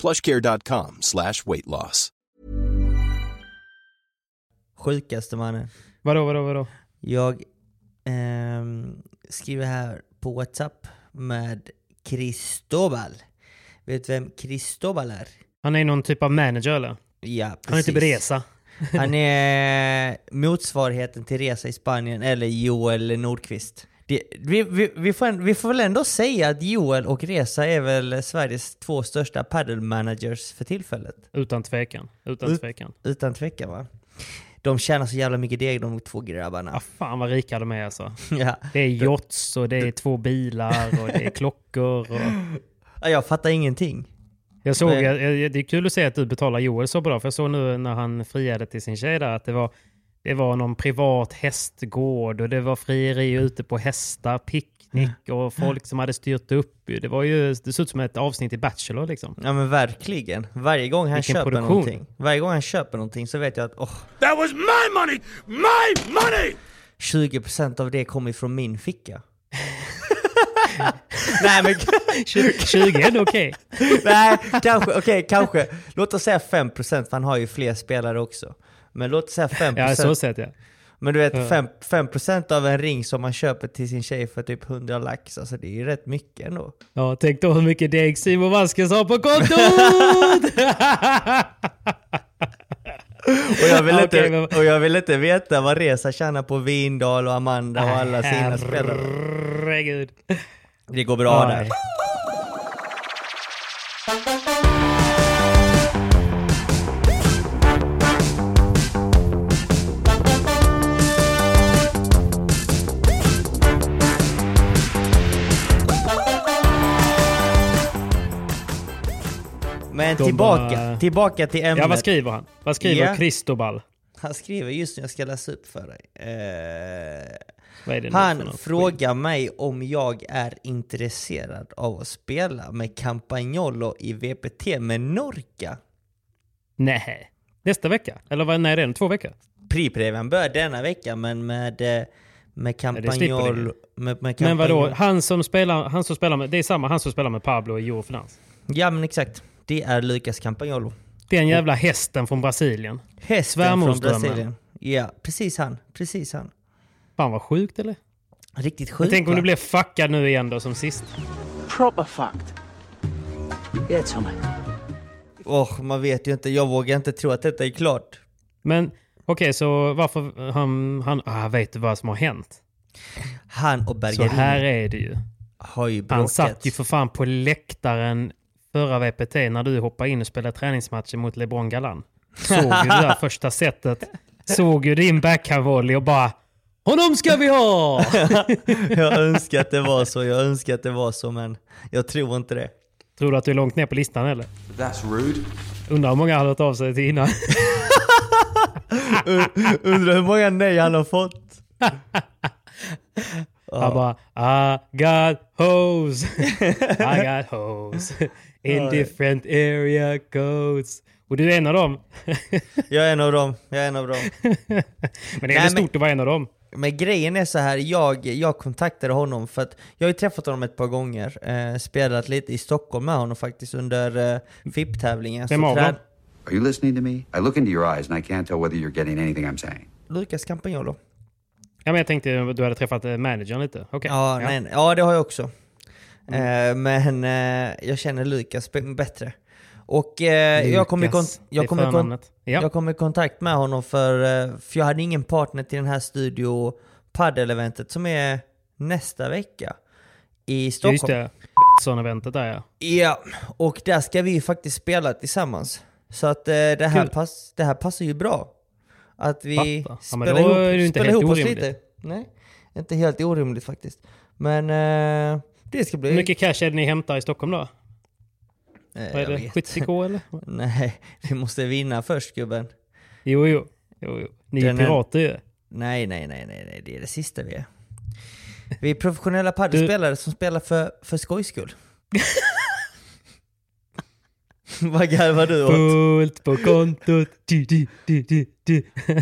plushcare.com/weight-loss. Sjukaste mannen. Vadå? Jag skriver här på WhatsApp med Cristóbal. Vet du vem Cristóbal är? Han är någon typ av manager, eller? Ja, precis. Han är typ Resa. Han är motsvarigheten till Resa i Spanien eller Joel Nordqvist. Vi får väl ändå säga att Joel och Resa är väl Sveriges två största paddle managers för tillfället. Utan tvekan, va? De tjänar så jävla mycket deg, de två grabbarna. Ja, fan vad rika de är alltså. Ja. Det är yachts och det är två bilar och det är klockor. Och... ja, jag fattar ingenting. Jag såg, det är kul att se att du betalar Joel så bra, för jag såg nu när han friade till sin tjej där att det var någon privat hästgård och det var frieri ute på hästar, picknick och folk som hade styrt upp. Det såg ut som ett avsnitt i Bachelor liksom. Ja men verkligen. Varje gång han köper någonting så vet jag att that was my money! 20% av det kom ifrån min ficka. Nej men 20 är okej. Nej, kanske. Låt oss säga 5%, för han har ju fler spelare också. Men låt oss säga 5%. Ja, så sett jag. Men du vet 5% av en ring som man köper till sin tjej för typ 100 lax, alltså det är ju rätt mycket ändå. Ja, tänk då hur mycket deg Simon Vaskes har på kontot. Och jag vill inte veta vad Resa tjänar på Vindahl och Amanda och alla sina spelare. Herregud. Det går bra där. Men tillbaka till ämnet. Ja, vad skriver han? Vad skriver Cristóbal? Han skriver just nu, jag ska läsa upp för dig. Han frågar mig om jag är intresserad av att spela med Campagnolo i VPT med Norka. Nej. Nästa vecka? Eller vad? Nej, redan 2 veckor. Pripreven börjar denna vecka, men med Campagnolo... Men vadå? Han som spelar med... Det är samma, han som spelar med Pablo i Eurofinans. Ja, men exakt. Det är Lucas Campagnolo. Den jävla hästen från Brasilien. Hästen från Brasilien. Ja, precis han. Fan vad sjukt, eller? Riktigt sjukt. Tänk om du blev fuckad nu igen då som sist. Proper fucked. Man vet ju inte. Jag vågar inte tro att detta är klart. Men okej, så varför han vet du vad som har hänt? Han och Bergamini. Så här är det ju. Han satt ju för fan på läktaren förra VPT när du hoppade in och spelade träningsmatchen mot Lebrón Galán. Såg ju det där första setet. Såg ju din backhandvolley och bara... Honom ska vi ha! Jag önskar att det var så, men jag tror inte det. Tror du att du är långt ner på listan, eller? That's rude. Undrar hur många han har tagit av sig till innan. Undrar hur många nej han har fått. Han bara, I got hoes in different area codes. Och du är en av dem. Jag är en av dem. Men det är stort att vara en av dem. Men grejen är så här, jag kontaktade honom för att jag har ju träffat honom ett par gånger. Spelat lite i Stockholm med honom faktiskt under FIP-tävlingen. Vem av dem? Are you listening to me? I look into your eyes and I can't tell whether you're getting anything I'm saying. Lucas Campagnolo. Ja, men jag tänkte att du hade träffat managern lite. Okay. Ja, ja. Nej, ja, det har jag också. Men jag känner Lucas bättre. Och jag kom i kontakt med honom för jag hade ingen partner till den här Studio Paddel-eventet som är nästa vecka i Stockholm. Just det, Betsson-eventet där ja. Ja, och där ska vi ju faktiskt spela tillsammans. Så att det här passar ju bra. Att vi spelar ihop oss lite. Nej, inte helt orimligt faktiskt. Men det ska bli... Hur mycket cash är det ni hämtar i Stockholm då? Är det 70k eller? Nej, vi måste vinna först, gubben. Jo. Ni är pirater ju. Nej, det är det sista vi är. Vi är professionella paddelspelare som spelar för skojs skull. Vad garvar du åt? Fullt på kontot.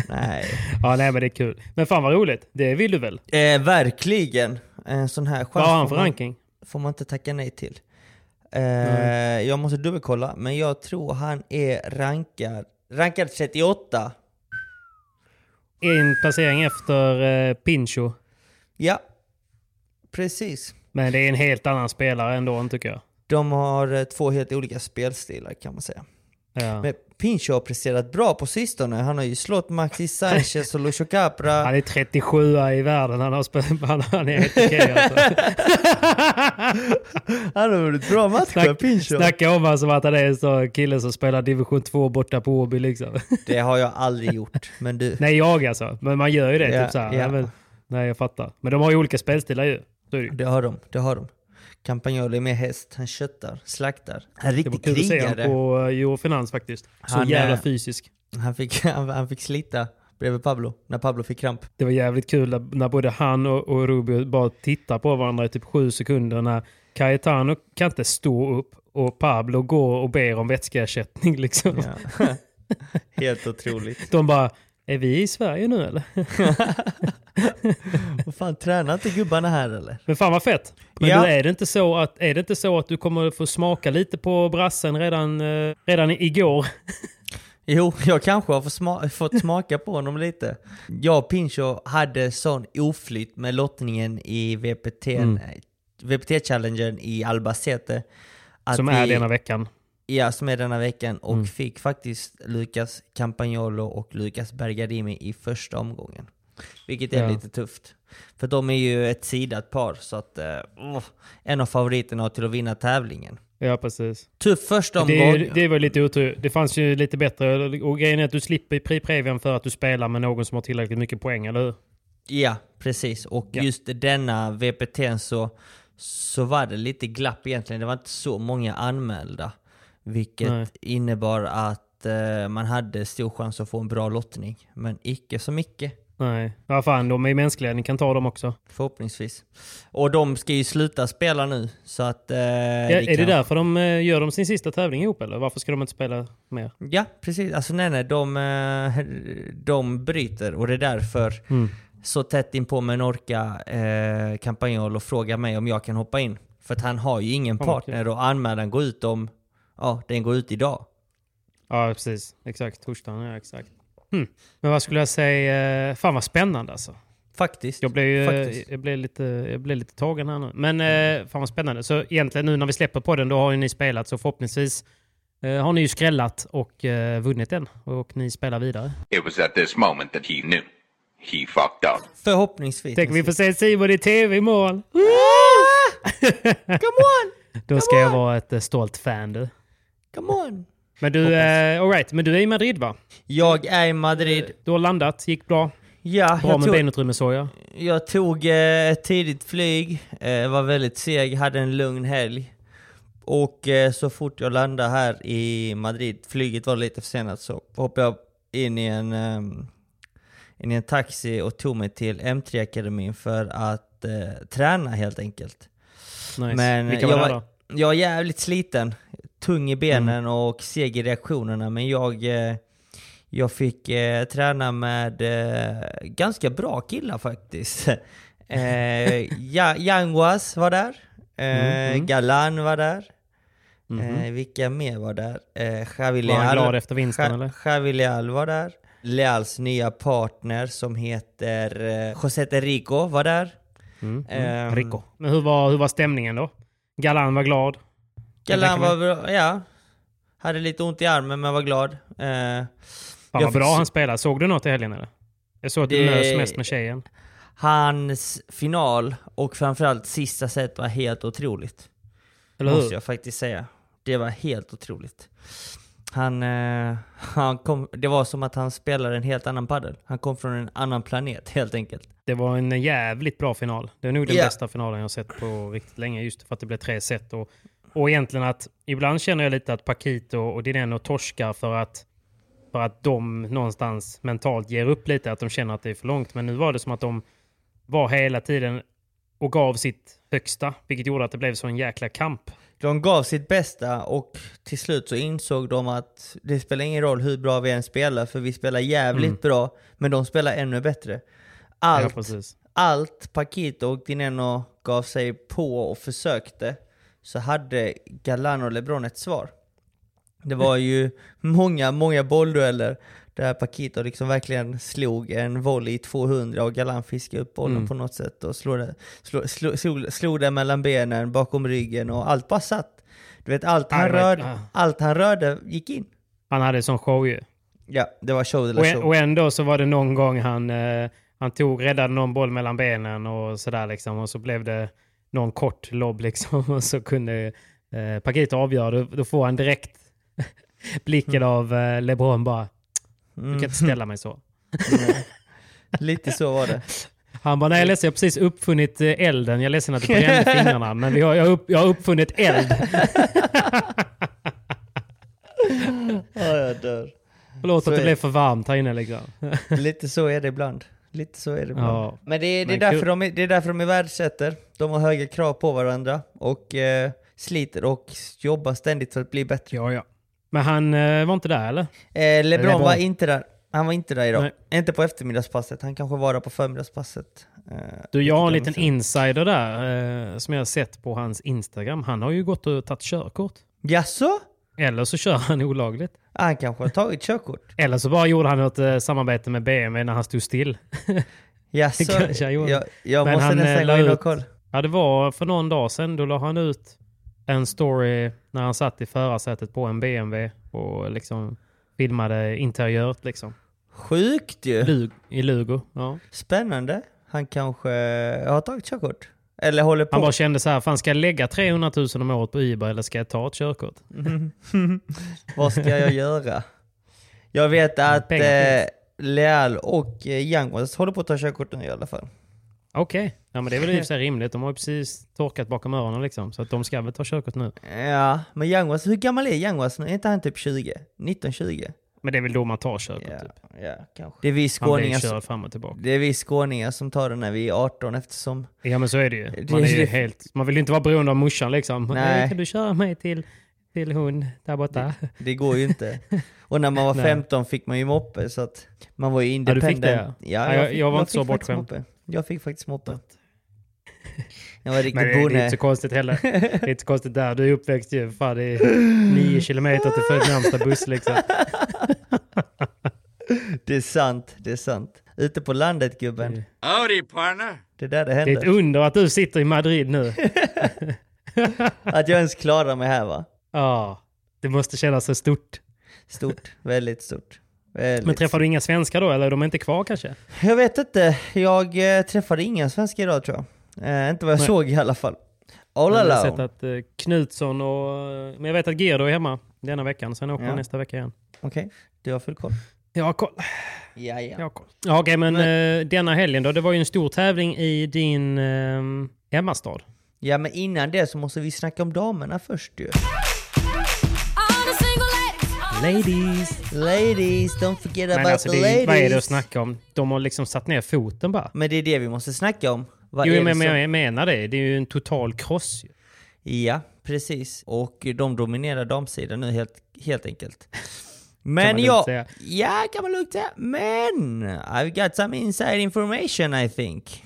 Nej. Ja, nej, men det är kul. Men fan vad roligt, det vill du väl? Verkligen. En sån här chans. Vad har han för ranking? Får man inte tacka nej till. Jag måste dubbelkolla, men jag tror han är rankad 38. En placering efter Pincho. Ja, precis. Men det är en helt annan spelare ändå, tycker jag. De har två helt olika spelstilar kan man säga. Ja. Men Pincho har presterat bra på sistone. Han har ju slått Maxi Sanchez och Lucio Capra. Han är 37 i världen. Han är helt okej alltså. Han har varit bra match med Pincho. Snacka om alltså att han är en sån kille som spelar division 2 borta på Åby liksom. Det har jag aldrig gjort. Men du... Nej, jag alltså. Men man gör ju det. Ja, typ så här. Ja. Men, nej, jag fattar. Men de har ju olika spelstilar ju. Det har de. Campagnolo är med häst, han köttar, slaktar. Han är riktigt krigare. Det var kul att se han på Eurofinans faktiskt. Så han, jävla fysisk. Han fick slita bredvid Pablo, när Pablo fick kramp. Det var jävligt kul när både han och Rubio bara tittar på varandra i typ 7 sekunder. När Cayetano kan inte stå upp och Pablo går och ber om vätskeersättning liksom. Ja. Helt otroligt. De bara, är vi i Sverige nu eller? Vad fan, tränar inte gubbarna här eller? Men fan vad fett. Men ja. är det inte så att du kommer få smaka lite på brassen redan igår? Jo, jag kanske har fått smaka på honom lite. Jag och Pincho hade sån oflytt med lottningen i VPT-challengen i Albacete. Som är denna veckan. Och fick faktiskt Lucas Campagnolo och Lucas Bergamini i första omgången. Vilket är lite tufft. För de är ju ett sidat par. Så att en av favoriterna till att vinna tävlingen. Ja, precis. Tuff första omgång. Det var lite otur. Det fanns ju lite bättre. Och grejen är att du slipper pre-premien för att du spelar med någon som har tillräckligt mycket poäng, eller hur? Ja, precis. Och just denna VPT:n så var det lite glapp egentligen. Det var inte så många anmälda. Vilket innebar att man hade stor chans att få en bra lottning. Men icke så mycket. Nej, vad fan, de är mänskliga, ni kan ta dem också. Förhoppningsvis. Och de ska ju sluta spela nu så att, är det därför de gör de sin sista tävling ihop eller? Varför ska de inte spela mer? Ja, precis, alltså nej, de bryter. Och det är därför så tätt in på med Norca Campagnolo och frågar mig om jag kan hoppa in. För att han har ju ingen partner och anmälan går ut den går ut idag. Ja, precis, exakt, torsdagen, ja, exakt. Men vad skulle jag säga? Fan vad spännande alltså. Faktiskt. Jag blev lite tagen här nu. Men fan vad spännande. Så egentligen nu när vi släpper på den, då har ju ni spelat. Så förhoppningsvis har ni ju skrällat och vunnit den. Och ni spelar vidare. It was at this moment that he knew. He fucked up. Förhoppningsvis. Tänk vi får se Simon i tv imorgon. Come on! Då ska jag vara ett stolt fan du. Come on! Men du, men du är i Madrid va? Jag är i Madrid. Du har landat, gick bra. Ja, bra med benutrymme så jag. Jag tog ett tidigt flyg, var väldigt seg, hade en lugn helg. Och så fort jag landade här i Madrid, flyget var lite försenat, så hoppade jag in i en taxi och tog mig till M3 Akademin för att träna helt enkelt. Nice. Men jag var jävligt sliten. tung i benen och seg i reaktionerna. Men jag fick träna med ganska bra killar faktiskt. Yanguas var där. Galán var där. Vilka mer var där? Javi Leal. Var han glad efter vinsten eller? Javi Leal var där. Leals nya partner som heter José Rico var där. Rico. Men hur var stämningen då? Galán var glad. Galán var bra, ja. Hade lite ont i armen men var glad. Vad bra han spelade. Såg du något i helgen eller? Jag såg att du lös mest med tjejen. Hans final och framförallt sista set var helt otroligt. Eller hur? Måste jag faktiskt säga. Det var helt otroligt. Han kom, det var som att han spelade en helt annan paddel. Han kom från en annan planet helt enkelt. Det var en jävligt bra final. Det är nog den bästa finalen jag sett på riktigt länge. Just för att det blev 3 set. Och egentligen att ibland känner jag lite att Paquito och Dineno torskar för att de någonstans mentalt ger upp lite. Att de känner att det är för långt. Men nu var det som att de var hela tiden och gav sitt högsta. Vilket gjorde att det blev så en jäkla kamp. De gav sitt bästa och till slut så insåg de att det spelar ingen roll hur bra vi än spelar. För vi spelar jävligt bra, men de spelar ännu bättre. Allt Paquito och Dineno gav sig på och försökte, så hade Galán och Lebrón ett svar. Det var ju många bolldueller där Paquito liksom verkligen slog en volley i 200 och Galán fiskade upp bollen på något sätt och slog den mellan benen, bakom ryggen och allt bara satt. Du vet, allt han rörde gick in. Han hade sån show ju. Ja, det var show eller show. Och ändå så var det någon gång han räddade någon boll mellan benen och sådär liksom, och så blev det någon kort lobb liksom, och så kunde Paquito avgöra. Då får han direkt blicken av Lebrón bara, du kan inte ställa mig så. Lite så var det. Han bara, nej jag läser, jag har precis uppfunnit elden. Jag läser att du brände fingrarna, men jag har uppfunnit eld. Jag dör. Förlåt att det blev för varmt här inne liksom. Lite så är det ibland. Lite så är det. Ja, men det är därför de är världsätter. De har höga krav på varandra och sliter och jobbar ständigt för att bli bättre. Ja. Men han var inte där eller? Lebrón var inte där. Han var inte där idag. Nej. Inte på eftermiddagspasset. Han kanske var där på förmiddagspasset. Jag har en liten insider där som jag har sett på hans Instagram. Han har ju gått och tagit körkort. Jaså? Eller så kör han olagligt. Han kanske har tagit körkort. Eller så bara gjorde han något samarbete med BMW när han stod still. Jaså? Jag måste nästan gå in och kolla. Ja, det var för någon dag sedan. Då la han ut en story när han satt i förarsätet på en BMW och liksom filmade interiört liksom. Sjukt ju. I Lugo, ja. Spännande. Han kanske har tagit körkort. Eller håller på. Han bara kände så här, fan, ska jag lägga 300 000 om året på Uber eller ska jag ta ett körkort? Vad ska jag göra? Jag vet att Leal och Yanguas håller på att ta körkorten i alla fall. Okej. Ja, men det är väl ju så rimligt. De har ju precis torkat bakom öronen liksom, så att de ska väl ta körkort nu. Ja, men Yanguas, hur gammal är Yanguas nu? Är inte han typ 20? 19-20? Men det är väl då man tar körkort typ. Ja, kanske. Det är vi skåningar som kör fram och tillbaka. Det är vi skåningar som tar den när vi är 18 eftersom... Ja, men så är det ju. Man vill ju inte vara beroende av morsan liksom. Nej. Kan du köra mig till hon där borta? Det går ju inte. Och när man var 15 fick man ju moppe, så att man var ju independent. Ja, du fick det, ja. Jag var inte så bortskämd. Jag fick faktiskt moppe. Jag var riktigt bonde. Det är inte så konstigt heller. Det är inte konstigt där. Du är uppväxt ju. Fan, det är 9 kilometer till för närmsta buss liksom. Det är sant. Ute på landet, gubben. Det är där det händer. Det är ett under att du sitter i Madrid nu. Att jag ens klarar mig här, va? Ja, det måste kännas så stort. Väldigt stort. Men träffar du inga svenskar då? Eller är de inte kvar kanske? Jag vet inte. Jag träffade inga svenskar idag tror jag. Inte vad jag såg i alla fall. Jag har sett att Knutsson och... Men jag vet att Gerdo är hemma denna veckan. Sen åker han nästa vecka igen. Okej. Du har full koll. Jag har koll. Jag har koll. Ja, okej, men denna helgen då. Det var ju en stor tävling i din hemmastad. Ja, men innan det så måste vi snacka om damerna först ju. Ladies, don't forget about the ladies. Vad är det att snacka om? De har liksom satt ner foten bara. Men det är det vi måste snacka om. Vad jag menar det. Det är ju en total kross. Ja, Precis. Och de dominerar damsidan nu helt enkelt. Men kan man lugnt säga. Men I've got some inside information, I think.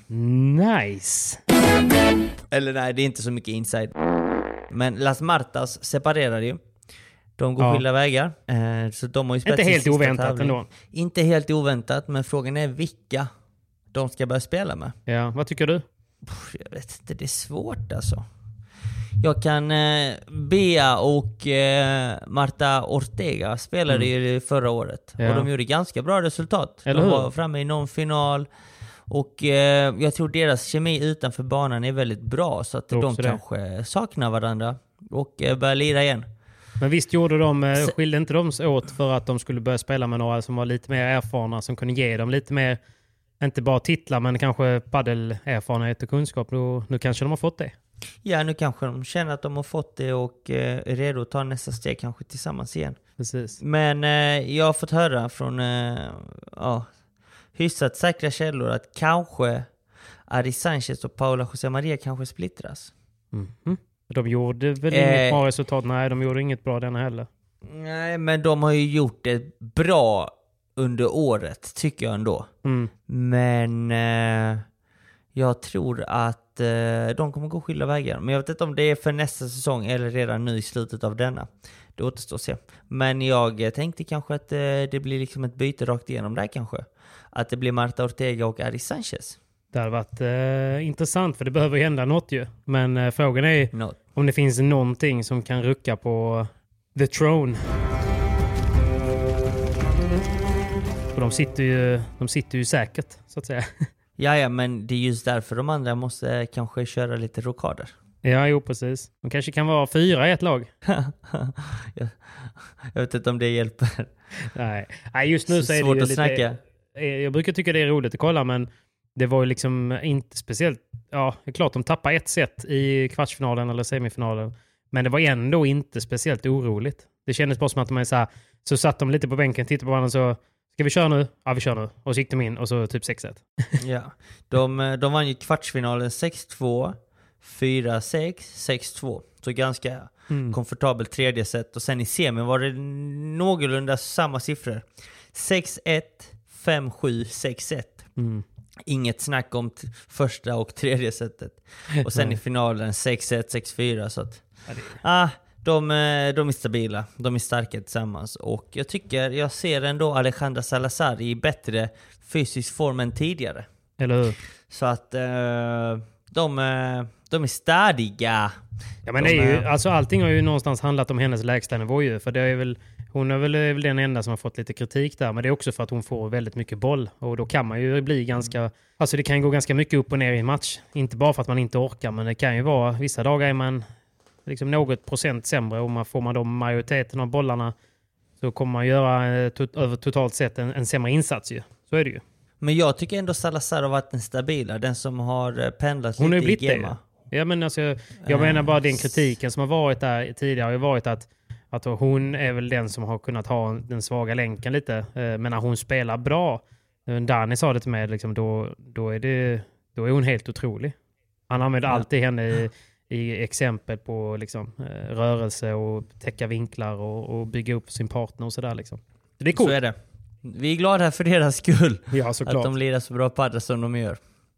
Nice. Eller nej, det är inte så mycket inside. Men Las Martas separerar ju. De går skilda vägar. Så de har ju inte helt oväntat tävling. Ändå. Inte helt oväntat, men frågan är vilka de ska börja spela med. Ja, vad tycker du? Jag vet inte, det är svårt alltså. Jag kan... Bea och Marta Ortega spelade ju förra året. Ja. Och de gjorde ganska bra resultat. Eller hur? De var framme i någon final. Och jag tror deras kemi utanför banan är väldigt bra. Så att de kanske saknar varandra. Och börjar lira igen. Men visst skilde inte de sig åt för att de skulle börja spela med några som var lite mer erfarna. Som kunde ge dem lite mer... Inte bara titlar, men kanske paddelerfarenhet och kunskap. Nu kanske de har fått det. Ja, nu kanske de känner att de har fått det och är redo att ta nästa steg kanske tillsammans igen. Precis. Men jag har fått höra från hyfsat säkra källor att kanske Ari Sanchez och Paula José Maria kanske splittras. Mm. De gjorde väl inget bra resultat? Nej, de gjorde inget bra denna heller. Nej, men de har ju gjort det bra under året, tycker jag ändå. Mm. Men jag tror att de kommer gå skilda vägar. Men jag vet inte om det är för nästa säsong eller redan nu i slutet av denna. Det återstår att se. Men jag tänkte kanske att det blir liksom ett byte rakt igenom där kanske. Att det blir Marta Ortega och Ari Sanchez. Det har varit intressant, för det behöver hända något ju. Men frågan är om det finns någonting som kan rucka på the throne. De sitter ju säkert, så att säga. Ja, men det är just därför de andra måste kanske köra lite rokader. Ja, jo, precis. De kanske kan vara 4 i ett lag. Jag vet inte om det hjälper. Nej, just nu så är det svårt att snacka. Jag brukar tycka det är roligt att kolla, men det var ju liksom inte speciellt... Ja, det är klart de tappade ett set i kvartsfinalen eller semifinalen. Men det var ändå inte speciellt oroligt. Det kändes bara som att de är så här... Så satt de lite på bänken, tittade på varandra och så... Ska vi köra nu? Ja, vi kör nu. Och så gick de in och så typ 6-1. Ja, de vann ju kvartsfinalen 6-2, 4-6, 6-2. Så ganska komfortabelt tredje set. Och sen i semi var det någorlunda samma siffror. 6-1, 5-7, 6-1. Mm. Inget snack om första och tredje setet. Och sen i finalen 6-1, 6-4. Så att... Ja, De är stabila, de är starka tillsammans, och jag ser ändå Alejandra Salazar i bättre fysisk form än tidigare. Eller hur? Så att de är stadiga. Ja, men allting har ju någonstans handlat om hennes lägsta nivå ju, för det är väl, hon är väl den enda som har fått lite kritik där, men det är också för att hon får väldigt mycket boll, och då kan man ju bli ganska, alltså det kan gå ganska mycket upp och ner i en match, inte bara för att man inte orkar, men det kan ju vara, vissa dagar är man liksom något procent sämre, och får man då majoriteten av bollarna så kommer man göra totalt sett en sämre insats ju. Så är det ju. Men jag tycker ändå Salazar har varit den stabila, den som har pendlat hon lite i gemma. Ja, men alltså, jag menar bara den kritiken som har varit där tidigare har ju varit att hon är väl den som har kunnat ha den svaga länken lite, men när hon spelar bra, Danny sa det till mig liksom, då är hon helt otrolig. Han använder alltid henne i exempel på liksom, rörelse och täcka vinklar och bygga upp sin partner och sådär liksom. Det är coolt. Så är det. Vi är glada för deras skull. Ja, såklart. Att de lirar så bra paddlar som de gör.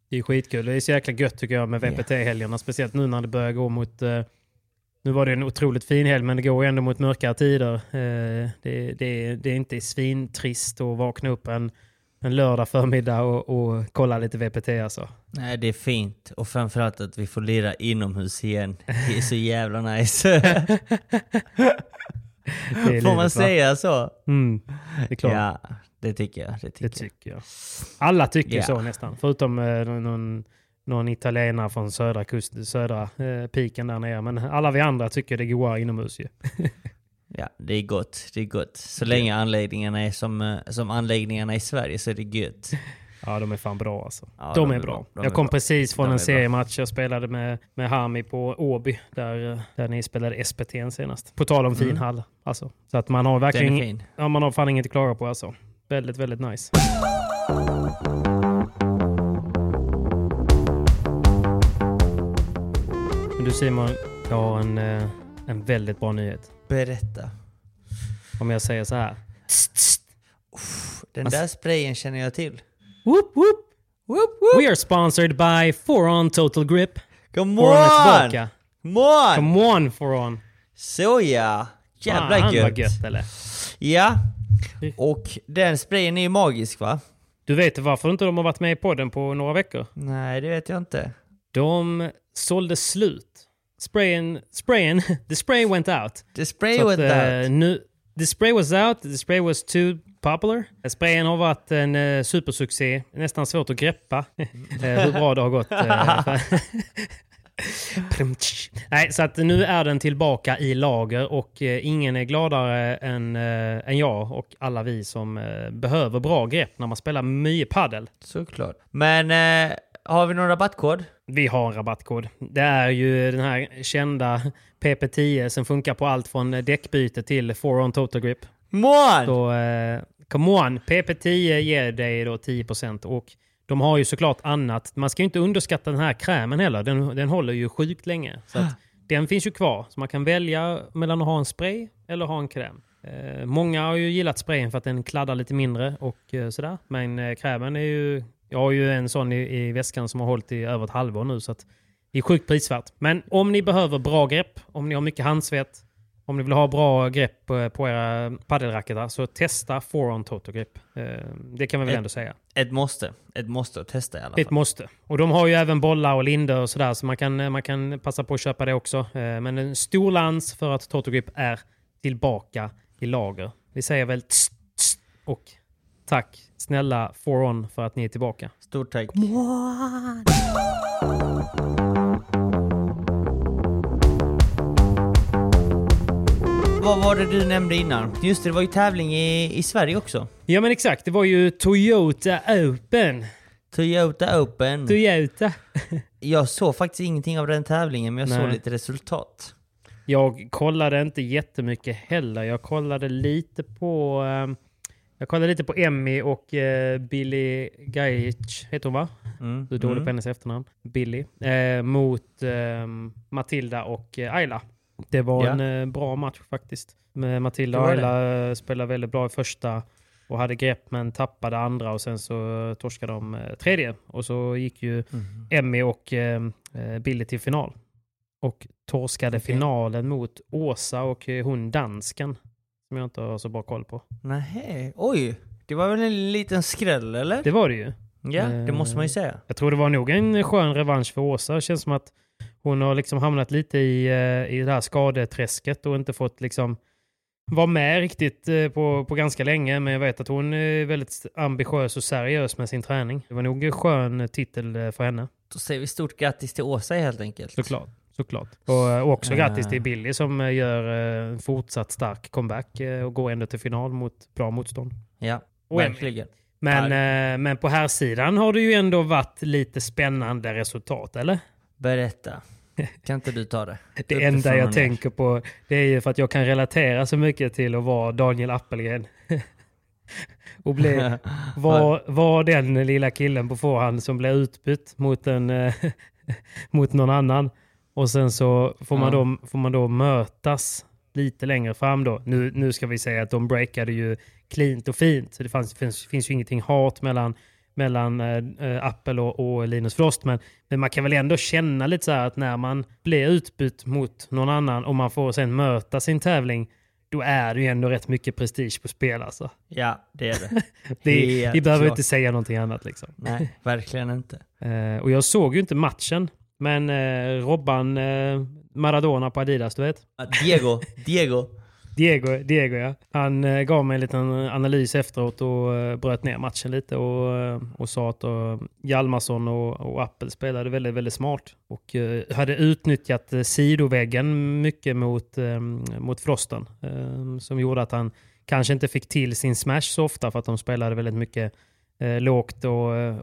Det är skitkul. Det är så jäkla gött tycker jag med VPT-helgerna. Speciellt nu när det börjar gå mot... Nu var det en otroligt fin helg, men det går ändå mot mörkare tider. Det är inte svintrist att vakna upp en lördag förmiddag och kolla lite VPT alltså. Nej, det är fint. Och framförallt att vi får lira inomhus igen. Det är så jävla nice. Får man säga så? Mm, det är klart. Ja, det tycker jag. Det tycker jag. Alla tycker så nästan. Förutom någon italienare från södra piken där nere. Men alla vi andra tycker det går inomhus ju. Ja, det är gott. Det är gott. Så länge anläggningarna är som anläggningarna i Sverige så är det gött. Ja, de är fan bra alltså. Ja, de är bra. Jag kom precis från en seriematch. Jag spelade med Hami på Åby där ni spelade SPT senast. På tal om fin hall. Alltså. Så att man har verkligen... Den är fin. Ja, man har fan inget att klaga på alltså. Väldigt, väldigt nice. Du Simon... Jag har en väldigt bra nyhet. Berätta. Om jag säger så här. Tss, tss. Den där sprayen känner jag till. Whoop, whoop. Whoop, whoop. We are sponsored by Foron Total Grip. Come on! Come on, Foron. Så ja. Jävla gött. Eller? Ja. Och den sprayen är ju magisk, va? Du vet varför inte de har varit med i podden på några veckor? Nej, det vet jag inte. De sålde slut. The spray went out. The spray was out. The spray was too popular. Sprayen har varit en supersuccé. Nästan svårt att greppa hur bra det har gått. Nej, så att nu är den tillbaka i lager och ingen är gladare än jag och alla vi som behöver bra grepp när man spelar mycket paddel. Såklart. Men har vi någon rabattkod? Vi har en rabattkod. Det är ju den här kända PP10 som funkar på allt från däckbyte till Foron Total Grip. Så, come on! PP10 ger dig då 10% och de har ju såklart annat. Man ska ju inte underskatta den här krämen heller. Den håller ju sjukt länge. Så att den finns ju kvar. Så man kan välja mellan att ha en spray eller ha en kräm. Många har ju gillat sprayen för att den kladdar lite mindre och sådär. Men krämen är ju... Jag har ju en sån i väskan som har hållit i över ett halvår nu. Så att det är sjukt prisvärt. Men om ni behöver bra grepp, om ni har mycket handsvett, om ni vill ha bra grepp på era paddelracketar, så testa Foron Total Grip. Det kan man väl ändå säga. Ett måste att testa i alla fall. Ett måste. Och de har ju även bollar och linder och sådär, så man kan passa på att köpa det också. Men en stor lans för att Total Grip är tillbaka i lager. Vi säger väl tss, tss, och tack snälla Foron för att ni är tillbaka. Stort tack. Vad var det du nämnde innan? Just det, det var ju tävling i Sverige också. Ja, men exakt. Det var ju Toyota Open. Jag såg faktiskt ingenting av den tävlingen, men jag såg lite resultat. Jag kollade inte jättemycket heller. Jag kollade lite på Emmy och Billy Gajic, heter hon, va? Du är dålig på hennes efternamn. Billy. Mot Matilda och Ayla. Det var en bra match faktiskt. Matilda och Ayla spelade väldigt bra i första och hade grepp, men tappade andra och sen så torskade de tredje. Och så gick ju Emmy och Billy till final. Och torskade finalen mot Åsa och hon dansken, som jag inte har så bra koll på. Nej, oj. Det var väl en liten skräll, eller? Det var det ju. Ja, det måste man ju säga. Jag tror det var nog en skön revansch för Åsa. Det känns som att hon har liksom hamnat lite i det här skadeträsket och inte fått liksom vara med riktigt på ganska länge. Men jag vet att hon är väldigt ambitiös och seriös med sin träning. Det var nog en skön titel för henne. Då säger vi stort grattis till Åsa helt enkelt. Såklart. Och också grattis till Billy som gör en fortsatt stark comeback och går ändå till final mot bra motstånd. Ja, verkligen. Men på här sidan har det ju ändå varit lite spännande resultat, eller? Berätta. Kan inte du ta det? Det enda jag tänker på, det är ju för att jag kan relatera så mycket till att vara Daniel Appelgren. Och var den lilla killen på förhand som blev utbytt mot någon annan. Och sen så får man då mötas lite längre fram då. Nu ska vi säga att de breakade ju cleant och fint. Så det finns ju ingenting hat mellan Apple och Linus Frost. Men man kan väl ändå känna lite så här att när man blir utbytt mot någon annan och man får sen möta sin tävling, då är det ju ändå rätt mycket prestige på spel, alltså. Ja, det är det. Vi behöver inte säga någonting annat liksom. Nej, verkligen inte. Och jag såg ju inte matchen. Men Robban Maradona på Adidas, du vet. Diego, ja. Han gav mig en liten analys efteråt och bröt ner matchen lite och sa att Hjalmarsson och Appel spelade väldigt, väldigt smart och hade utnyttjat sidoväggen mycket mot Frosten, som gjorde att han kanske inte fick till sin smash så ofta för att de spelade väldigt mycket lågt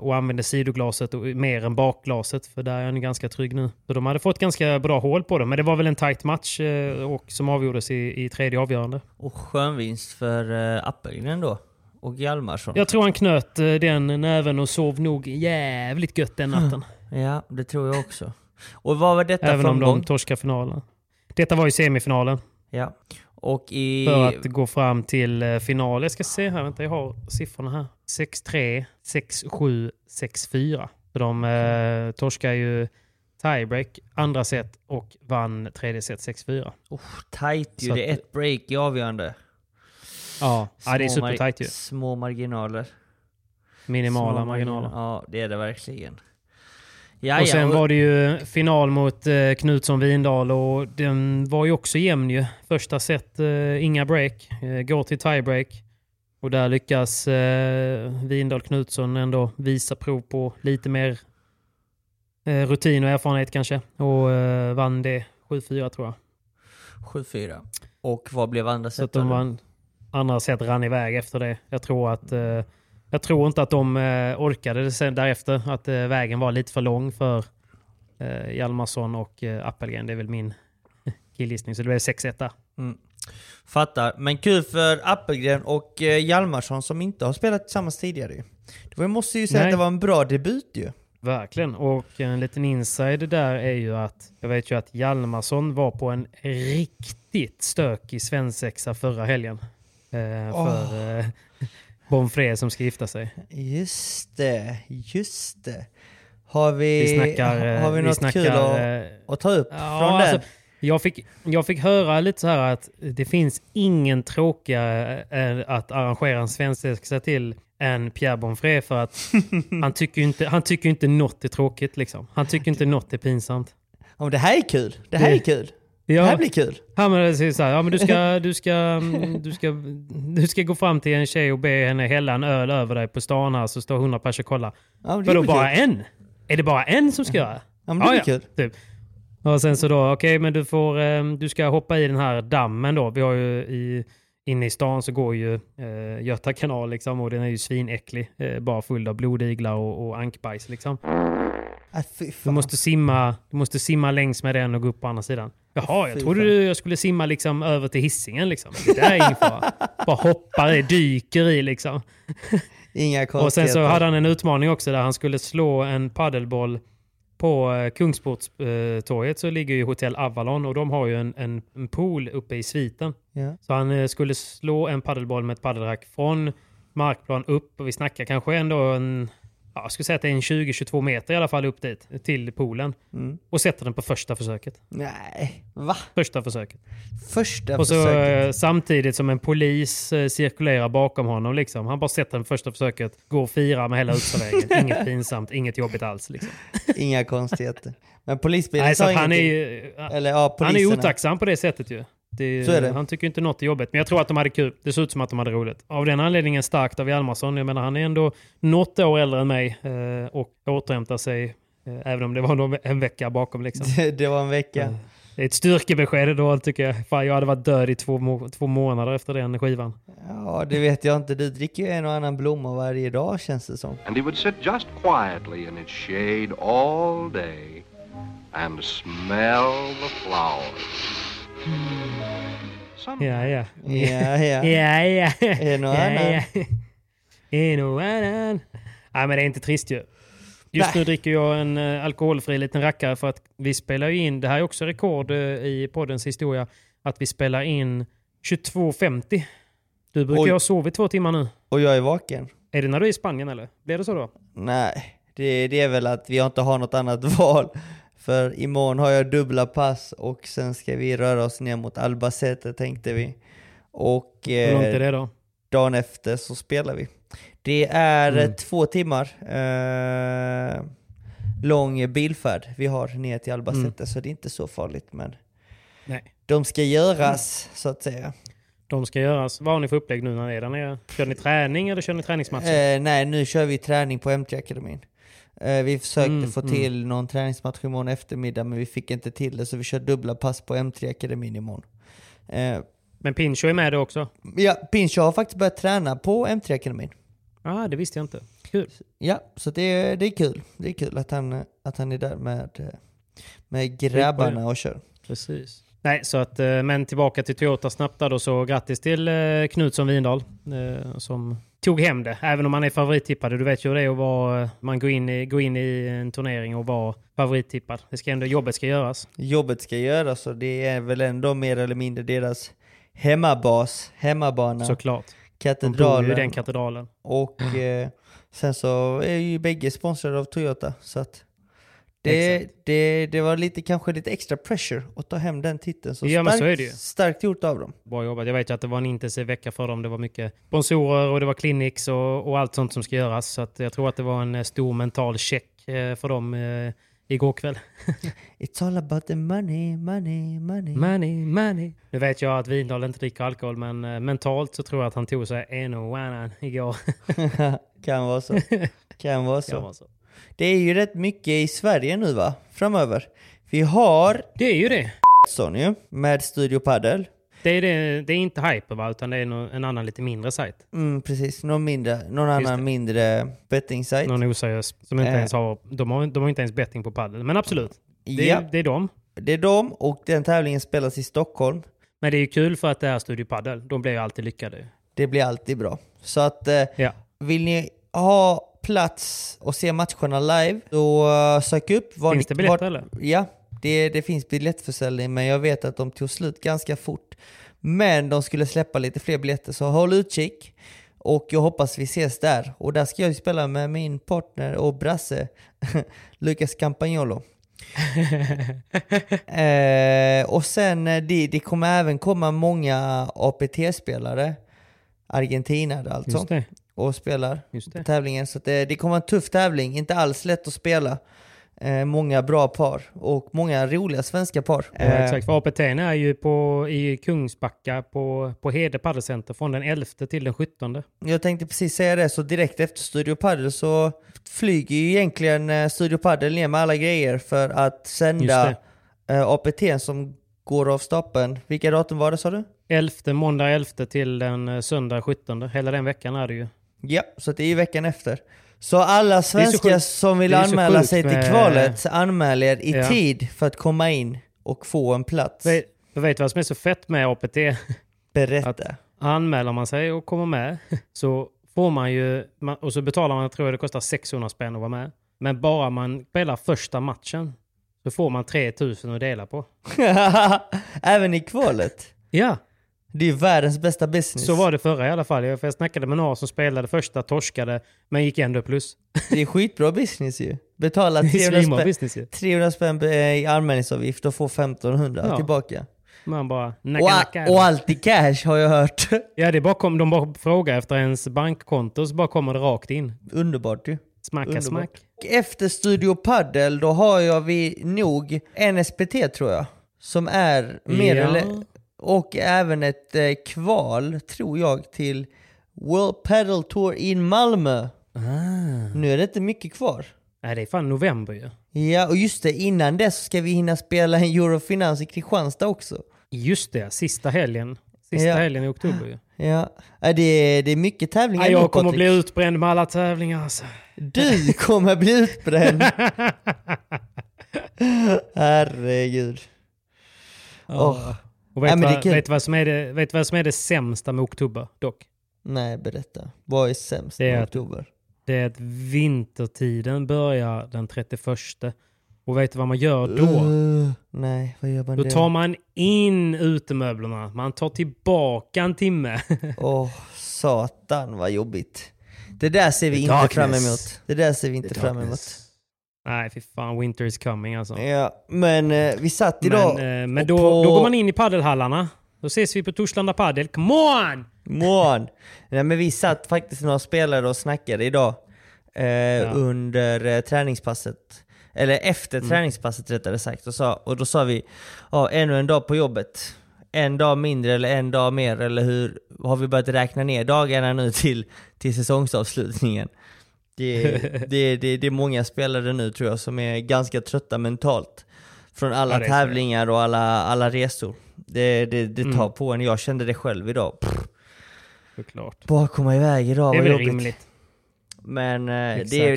och använde sidoglaset och mer än bakglaset, för där är han ganska trygg nu. Så de hade fått ganska bra hål på dem, men det var väl en tight match och som avgjordes i tredje avgörande. Och skön vinst för Appelgren då och Hjalmarsson. Jag tror han knöt den näven och sov nog jävligt gött den natten. Ja, det tror jag också. Och vad var detta även för om de torskade finalen? Detta var ju semifinalen. Ja. Och i... För att gå fram till final. Jag ska se här, vänta, jag har siffrorna här. 6-3, 6-7, 6-4. För de torskar ju tiebreak, andra set, och vann tredje set 6-4. Oh, tight ju, det är ett break i avgörande. Ja, ja, det är supertight ju. Små marginaler. Minimala marginaler. Ja, det är det verkligen. Jaja, och sen var det ju final mot Knutsson Vindahl, och den var ju också jämn ju. Första set, inga break, går till tiebreak. Och där lyckas Vindahl Knutsson ändå visa prov på lite mer rutin och erfarenhet kanske. Och vann det 7-4 tror jag. 7-4. Och vad blev andra set? Andra set rann iväg efter det. Jag tror inte att de orkade det sen därefter. Att vägen var lite för lång för Hjalmarsson och Appelgren. Det är väl min killgissning. Så det blev 6-1 där. Mm. Fattar. Men kul för Appelgren och Hjalmarsson som inte har spelat tillsammans tidigare. Jag måste ju säga att det var en bra debut ju. Verkligen. Och en liten inside där är ju att jag vet ju att Hjalmarsson var på en riktigt stökig svensexa förra helgen. För Bonfré som ska gifta sig. Just det, just det. Har vi något kul att ta upp från den? Alltså, jag fick höra lite så här att det finns ingen tråkigare att arrangera en svensexa till än Pierre Bonfré, för att han tycker inte något är tråkigt liksom. Han tycker inte något är pinsamt. Ja, men det här är kul. Det här är kul. Ja. Det här blir kul. Ja, men det är så här, ja, men du ska gå fram till en tjej och be henne hälla en öl över dig på stan här, så står 100 pers och kollar. Ja, för då bara kul. En? Är det bara en som ska göra? Ja, men det blir kul. Typ. Och sen så då, okej, men du ska hoppa i den här dammen då. Vi har ju inne i stan så går ju Göta kanal liksom, och den är ju svinäcklig. Bara full av blodiglar och ankbajs liksom. Du måste simma längs med den och gå upp på andra sidan. Jaha, jag trodde jag skulle simma liksom över till Hisingen liksom. Det där är ingen fara. Bara hoppar i, dyker i liksom. Inga konstigheter. Och sen så hade han en utmaning också där han skulle slå en paddelboll på Kungsportstorget, så ligger ju Hotell Avalon, och de har ju en pool uppe i sviten. Yeah. Så han skulle slå en paddelboll med ett paddelrack från markplan upp, och vi snackar kanske ändå jag skulle säga att det är en 20-22 meter i alla fall upp dit till poolen. Mm. Och sätter den på första försöket. Nej, va? Första försöket. Och så försöket. Samtidigt som en polis cirkulerar bakom honom liksom. Han bara sätter den på första försöket, går och firar med hela utsavägen. Inget pinsamt, inget jobbigt alls liksom. Inga konstigheter. Men polisbilen sa ingenting. Han är otacksam på det sättet ju. Så är det. Han tycker inte något är jobbigt. Men jag tror att de hade kul. Det ser ut som att de hade roligt. Av den anledningen starkt av Hjalmarsson. Jag menar, han är ändå något år äldre än mig och återhämtar sig, även om det var en vecka bakom liksom. Det var en vecka. Det är ett styrkebesked då, tycker jag. Fan, jag hade varit död i två månader efter den skivan. Ja, det vet jag inte. Du dricker ju en och annan blomma varje dag, känns det som. And he would sit just quietly in its shade all day and smell the flowers. Ja. Nej, men det är inte trist ju. Just nu dricker jag en alkoholfri liten rackare, för att vi spelar in, det här är också rekord i poddens historia, att vi spelar in 22.50. Du brukar ha sovit 2 timmar nu. Och jag är vaken. Är det när du är i Spanien eller? Blir det så då? Nej, det är väl att vi inte har något annat val. För imorgon har jag dubbla pass, och sen ska vi röra oss ner mot Albacete, tänkte vi. Och det då? Dagen efter så spelar vi. Det är 2 timmar lång bilfärd vi har ner till Albacete, så det är inte så farligt. Men nej. De ska göras, så att säga. De ska göras. Vad har ni för upplägg nu när ni är där nere? Kör ni träning eller kör ni träningsmatcher? Nej, nu kör vi träning på M3 Akademin. Vi försökte få till någon träningsmatch imorgon eftermiddag, men vi fick inte till det, så vi kör dubbla pass på M3 Akademin imorgon. Men Pincho är med då också? Ja, Pincho har faktiskt börjat träna på M3 Akademin. Ja, det visste jag inte. Kul. Ja, så det är kul. Det är kul att han är där med grabbarna och kör. Precis. Nej, så att, men tillbaka till Toyota snabbt då, så grattis till Knutsson Vindahl som tog hem det, även om man är favorittippad. Du vet ju hur det är att vara, man går in i en turnering och vara favorittippad. Det ska ändå, jobbet ska göras. Jobbet ska göras, och det är väl ändå mer eller mindre deras hemmabana. Såklart. Katedralen. De bor ju den katedralen. Och sen så är ju bägge sponsrade av Toyota, så att det var kanske lite extra pressure att ta hem den titeln. Så, ja, starkt, så är det ju. Starkt gjort av dem. Bra jobbat. Jag vet ju att det var en intensiv vecka för dem. Det var mycket sponsorer och det var clinics och allt sånt som ska göras. Så att jag tror att det var en stor mental check för dem igår kväll. It's all about the money, money, money. Money, money. Nu vet jag att Vindahl inte dricker alkohol, men mentalt så tror jag att han tog sig en och annan igår. Kan vara så. Det är ju rätt mycket i Sverige nu, va? Framöver. Vi har... Det är ju det. Sony med Studio Paddel. Det är inte Hyper, va? Utan det är en annan lite mindre sajt. Mm, precis. Någon annan mindre betting-sajt. Någon oseriös som inte ens har... De har inte ens betting på paddel. Men absolut. Det är dem. Det är dem, och den tävlingen spelas i Stockholm. Men det är ju kul för att det är Studio Paddel. De blir ju alltid lyckade. Det blir alltid bra. Så att... Vill ni ha... plats och se matcherna live, då sök upp. Finns det biljetter eller? Ja, det finns biljettförsäljning, men jag vet att de tog slut ganska fort. Men de skulle släppa lite fler biljetter, så håll utkik. Och jag hoppas vi ses där. Och där ska jag spela med min partner och brasse, Lucas Campagnolo. Och sen, det kommer även komma många APT-spelare. Argentinare alltså. Just det. Och spelar på tävlingen. Så att det kommer en tuff tävling. Inte alls lätt att spela. Många bra par. Och många roliga svenska par. Ja, exakt. För APT är ju i Kungsbacka på Hede Paddelcenter från den 11 till den 17. Jag tänkte precis säga det. Så direkt efter Studio Paddel så flyger ju egentligen Studio Paddel ner med alla grejer för att sända APT som går av stapeln. Vilka datum var det, sa du? Måndag 11 till den söndag 17. Hela den veckan är det ju. Ja, så det är ju veckan efter. Så alla svenskar som vill anmäla sig till kvalet, anmäl er i tid för att komma in och få en plats. Jag vet vad som är så fett med APT? Berätta. Att anmäler man sig och kommer med, så får man ju, och så betalar man, jag tror det kostar 600 spänn att vara med. Men bara man spelar första matchen så får man 3000 att dela på. Även i kvalet? Ja. Det är ju världens bästa business. Så var det förra i alla fall. Jag snackade med några som spelade första, torskade, men gick ändå plus. Det är skitbra business ju. Betala 300 spänn i anmälningsavgift och få 1500 tillbaka. Man bara och allt i cash, har jag hört. Ja, det bara de bara frågar efter ens bankkonto, så bara kommer det rakt in. Underbart ju. Smacka. Efter Studio Paddel då har vi nog NSPT, tror jag, som är mer eller... Och även ett kval, tror jag, till World Paddle Tour i Malmö. Nu är det inte mycket kvar. Nej, det är fan november ju. Ja, och just det, innan det så ska vi hinna spela en Eurofinans i Kristianstad också. Just det, sista helgen i oktober ju. Ja, det är mycket tävlingar. Nej, jag kommer bli utbränd med alla tävlingar alltså. Du kommer bli utbränd. Herregud. Och vet vad som är det sämsta med oktober dock? Nej, berätta. Vad är sämst med oktober? Det är att vintertiden börjar den 31. Och vet du vad man gör då? Nej, vad gör man då? Då tar man in utemöblerna. Man tar tillbaka en timme. Satan vad jobbigt. Det där ser vi inte fram emot. Nej, fy fan, winter is coming alltså. Ja, men vi satt idag. Men då går man in i paddelhallarna. Då ses vi på Torslanda Paddel. Come on! Nej, men vi satt faktiskt några spelare och snackade idag under träningspasset. Eller efter träningspasset rättare sagt. Och då sa vi, ännu en dag på jobbet. En dag mindre eller en dag mer. Eller hur har vi börjat räkna ner dagarna nu till säsongsavslutningen? Det är många spelare nu, tror jag, som är ganska trötta mentalt från alla tävlingar och alla resor. Det tar på en. Jag kände det själv idag. Såklart. Bara komma iväg idag. Det är väl rimligt. Men det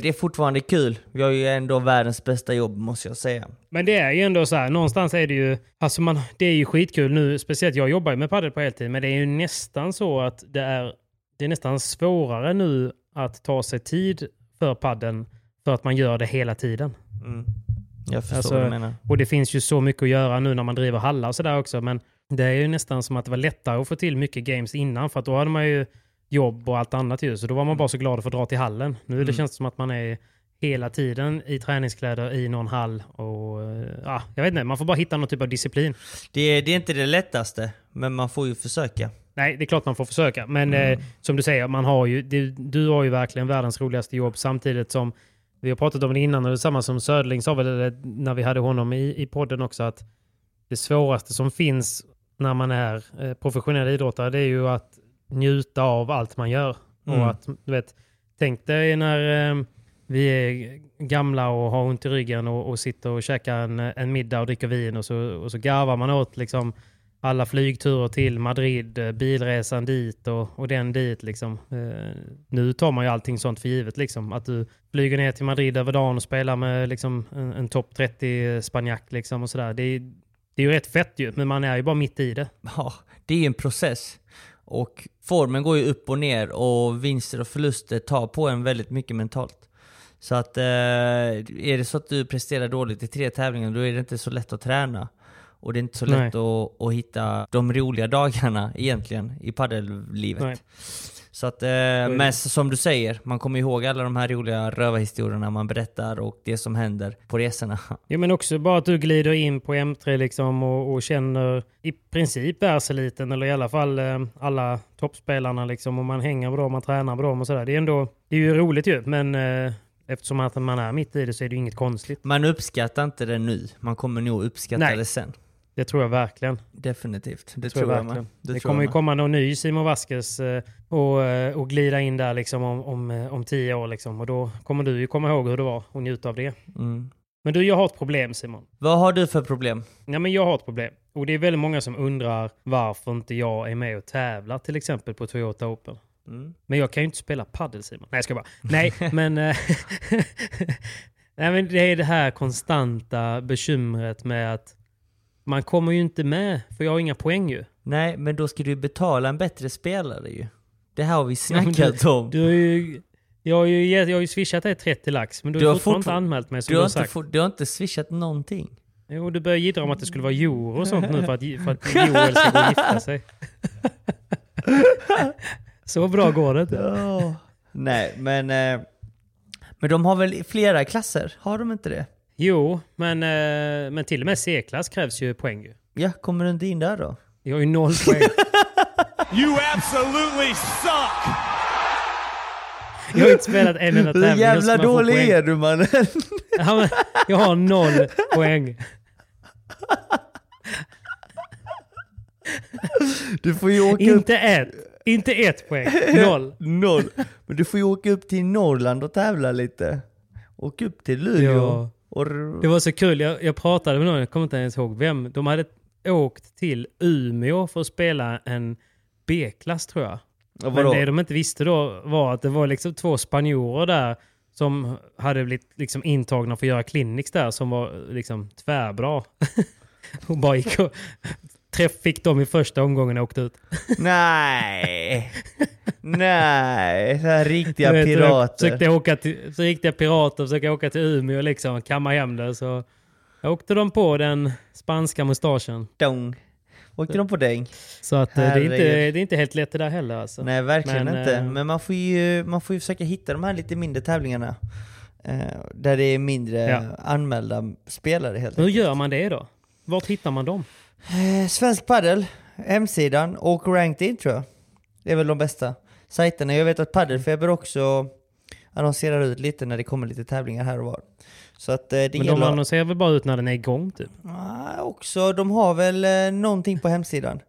är fortfarande kul. Vi har ju ändå världens bästa jobb, måste jag säga. Men det är ju ändå så här, någonstans är det ju, alltså det är ju skitkul nu. Speciellt jag jobbar ju med paddel på heltid, men det är ju nästan så att det är det är nästan svårare nu att ta sig tid för padden för att man gör det hela tiden. Mm. Jag förstår vad du menar. Och det finns ju så mycket att göra nu när man driver hallar och sådär också, men det är ju nästan som att det var lättare att få till mycket games innan, för att då hade man ju jobb och allt annat ju, så då var man bara så glad för att dra till hallen. Nu det känns som att man är hela tiden i träningskläder i någon hall och ja, jag vet inte, man får bara hitta någon typ av disciplin. Det är inte det lättaste, men man får ju försöka. Nej, det är klart man får försöka, men som du säger, man har ju, du har ju verkligen världens roligaste jobb, samtidigt som vi har pratat om det innan, och det samma som Södling sa väl när vi hade honom i podden också, att det svåraste som finns när man är professionell idrottare, det är ju att njuta av allt man gör. Och att, du vet, tänk dig när vi är gamla och har ont i ryggen och sitter och käkar en middag och dricker vin och så garvar man åt liksom alla flygturer till Madrid, bilresan dit och den dit liksom. Nu tar man ju allting sånt för givet liksom, att du flyger ner till Madrid över dagen och spelar med liksom en topp 30 spanjack liksom och sådär. Det är ju rätt fett ju, men man är ju bara mitt i det. Ja, det är ju en process. Och formen går ju upp och ner, och vinster och förluster tar på en väldigt mycket mentalt. Så att är det så att du presterar dåligt i 3 tävlingar, då är det inte så lätt att träna. Och det är inte så lätt att hitta de roliga dagarna egentligen i paddellivet. Nej. Så att, men som du säger, man kommer ihåg alla de här roliga rövarhistorierna man berättar och det som händer på resorna. Ja, men också bara att du glider in på M3 liksom och känner i princip världseliten, eller i alla fall alla toppspelarna liksom, och man hänger på dem, man tränar på dem och sådär. Det är ju roligt ju, men eftersom att man är mitt i det så är det inget konstigt. Man uppskattar inte det nu, man kommer nog uppskatta det sen. Det tror jag verkligen. Definitivt. Det tror jag verkligen. Det kommer ju komma någon ny Simon Vaskes och glida in där liksom om 10 år. Liksom. Och då kommer du ju komma ihåg hur det var och njuta av det. Mm. Men du, jag har ett problem, Simon. Vad har du för problem? Ja, men jag har ett problem. Och det är väldigt många som undrar varför inte jag är med och tävlar till exempel på Toyota Open. Mm. Men jag kan ju inte spela paddel, Simon. Nej, jag ska bara. Nej, men... Nej, men det är det här konstanta bekymret med att man kommer ju inte med, för jag har inga poäng ju. Nej, men då ska du betala en bättre spelare ju. Det här har vi snackat om. Jag har ju swishat dig 30 lax, men du har fortfarande inte anmält mig som du har sagt. Du har inte swishat någonting. Jo, du börjar gidra om att det skulle vara euro och sånt nu för att Joel ska gå och gifta sig. Så bra går det. Ja. Nej, men de har väl flera klasser? Har de inte det? Jo, men till och med C-klass krävs ju poäng ju. Ja, kommer du inte in där då? Jag har ju 0 poäng. You absolutely suck! Jag har inte spelat en enda tävling. Hur jävla dålig är du, mannen? Ja, men jag har 0 poäng. Du får ju åka inte upp... Inte ett poäng, 0. Men du får ju åka upp till Norrland och tävla lite. Åk upp till Luleå. Ja. Det var så kul, jag pratade med någon, jag kommer inte ens ihåg vem. De hade åkt till Umeå för att spela en B-klass, tror jag. Men det de inte visste då var att det var liksom 2 spanjorer där som hade blivit liksom intagna för att göra clinics där, som var liksom tvärbra. Och bara gick och fick dem i första omgången och åkte ut. Nej, så här riktiga pirater. Försökte åka till Umeå och liksom kamma hem det. Så jag åkte de på den spanska mustaschen. Dong. Åkte de på den. Så att det är inte helt lätt det där heller. Alltså. Nej, verkligen inte. Men man får ju försöka hitta de här lite mindre tävlingarna. Där det är mindre anmälda spelare. Hur gör man det då? Vart hittar man dem? Svensk Paddel, hemsidan och Ranked In, tror jag. Det är väl de bästa sajterna. Jag vet att Paddelfeber också annonserar ut lite när det kommer lite tävlingar här och var. Så att det men de annonserar väl bara ut när den är igång typ? Också, de har väl någonting på hemsidan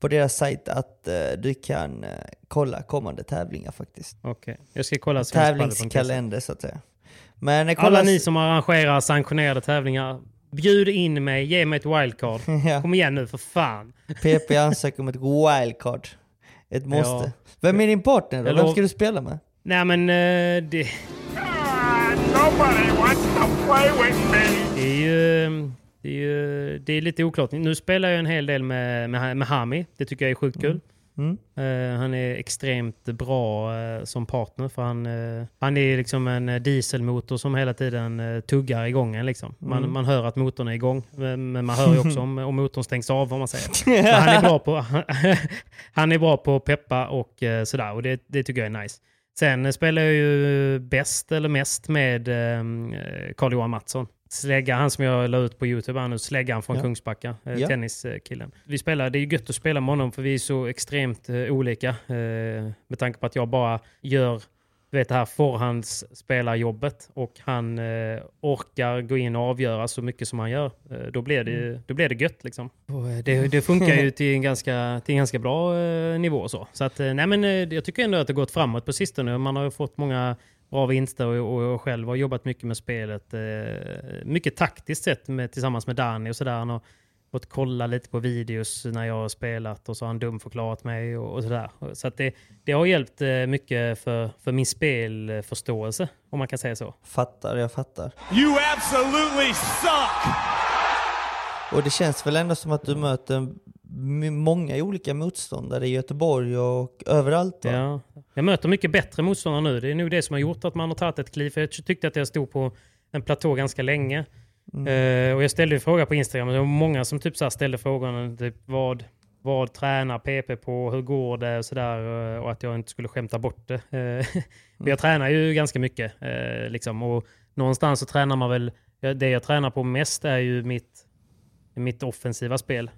på deras sajt att du kan kolla kommande tävlingar faktiskt. Okej. Jag ska kolla tävlingskalender så att säga. Men alla ni som arrangerar sanktionerade tävlingar, bjud in mig, ge mig ett wildcard. Kom igen nu för fan. PP ansöker om ett wildcard. Ett måste. Ja. Vem är din partner då? Vem ska du spela med? Nej, men det är lite oklart. Nu spelar jag en hel del med Hami. Det tycker jag är sjukt kul. Mm. Han är extremt bra som partner, för han är liksom en dieselmotor som hela tiden tuggar igång en liksom. Man hör att motorn är igång, men man hör ju också om motorn stängs av, vad man säger. Men han är bra på att peppa och sådär, och det tycker jag är nice. Sen spelar jag ju bäst eller mest med Carl-Johan Mattsson. Slägga, han som jag la ut på YouTube, han släggan från Kungsbacka, tenniskillen. Vi spelar, det är ju gött att spela med honom, för vi är så extremt olika, med tanke på att jag bara gör, vet, det här förhandsspelarjobbet, och han orkar gå in och avgöra så mycket som han gör. Då blir det gött liksom. Det funkar ju till en ganska bra nivå så. Så att nej, men jag tycker ändå att det gått framåt på sistone. Man har ju fått många bra vinster, och själv har jobbat mycket med spelet. Mycket taktiskt sett tillsammans med Danny och sådär. Han har fått kolla lite på videos när jag har spelat, och så har han dumförklarat mig och sådär. Så att det har hjälpt mycket för min spelförståelse, om man kan säga så. Jag fattar. You absolutely suck! Och det känns väl ändå som att du möter många olika motståndare i Göteborg och överallt, va? Ja, jag möter mycket bättre motståndare nu. Det är nog det som har gjort att man har tagit ett kliv. Jag tyckte att jag stod på en platå ganska länge. Och jag ställde frågor på Instagram. Det var många som typ så här ställde frågan typ, vad tränar PP på? Hur går det? Och så där, och att jag inte skulle skämta bort det. Men jag tränar ju ganska mycket. Liksom. Och någonstans så tränar man väl... Det jag tränar på mest är ju mitt offensiva spel,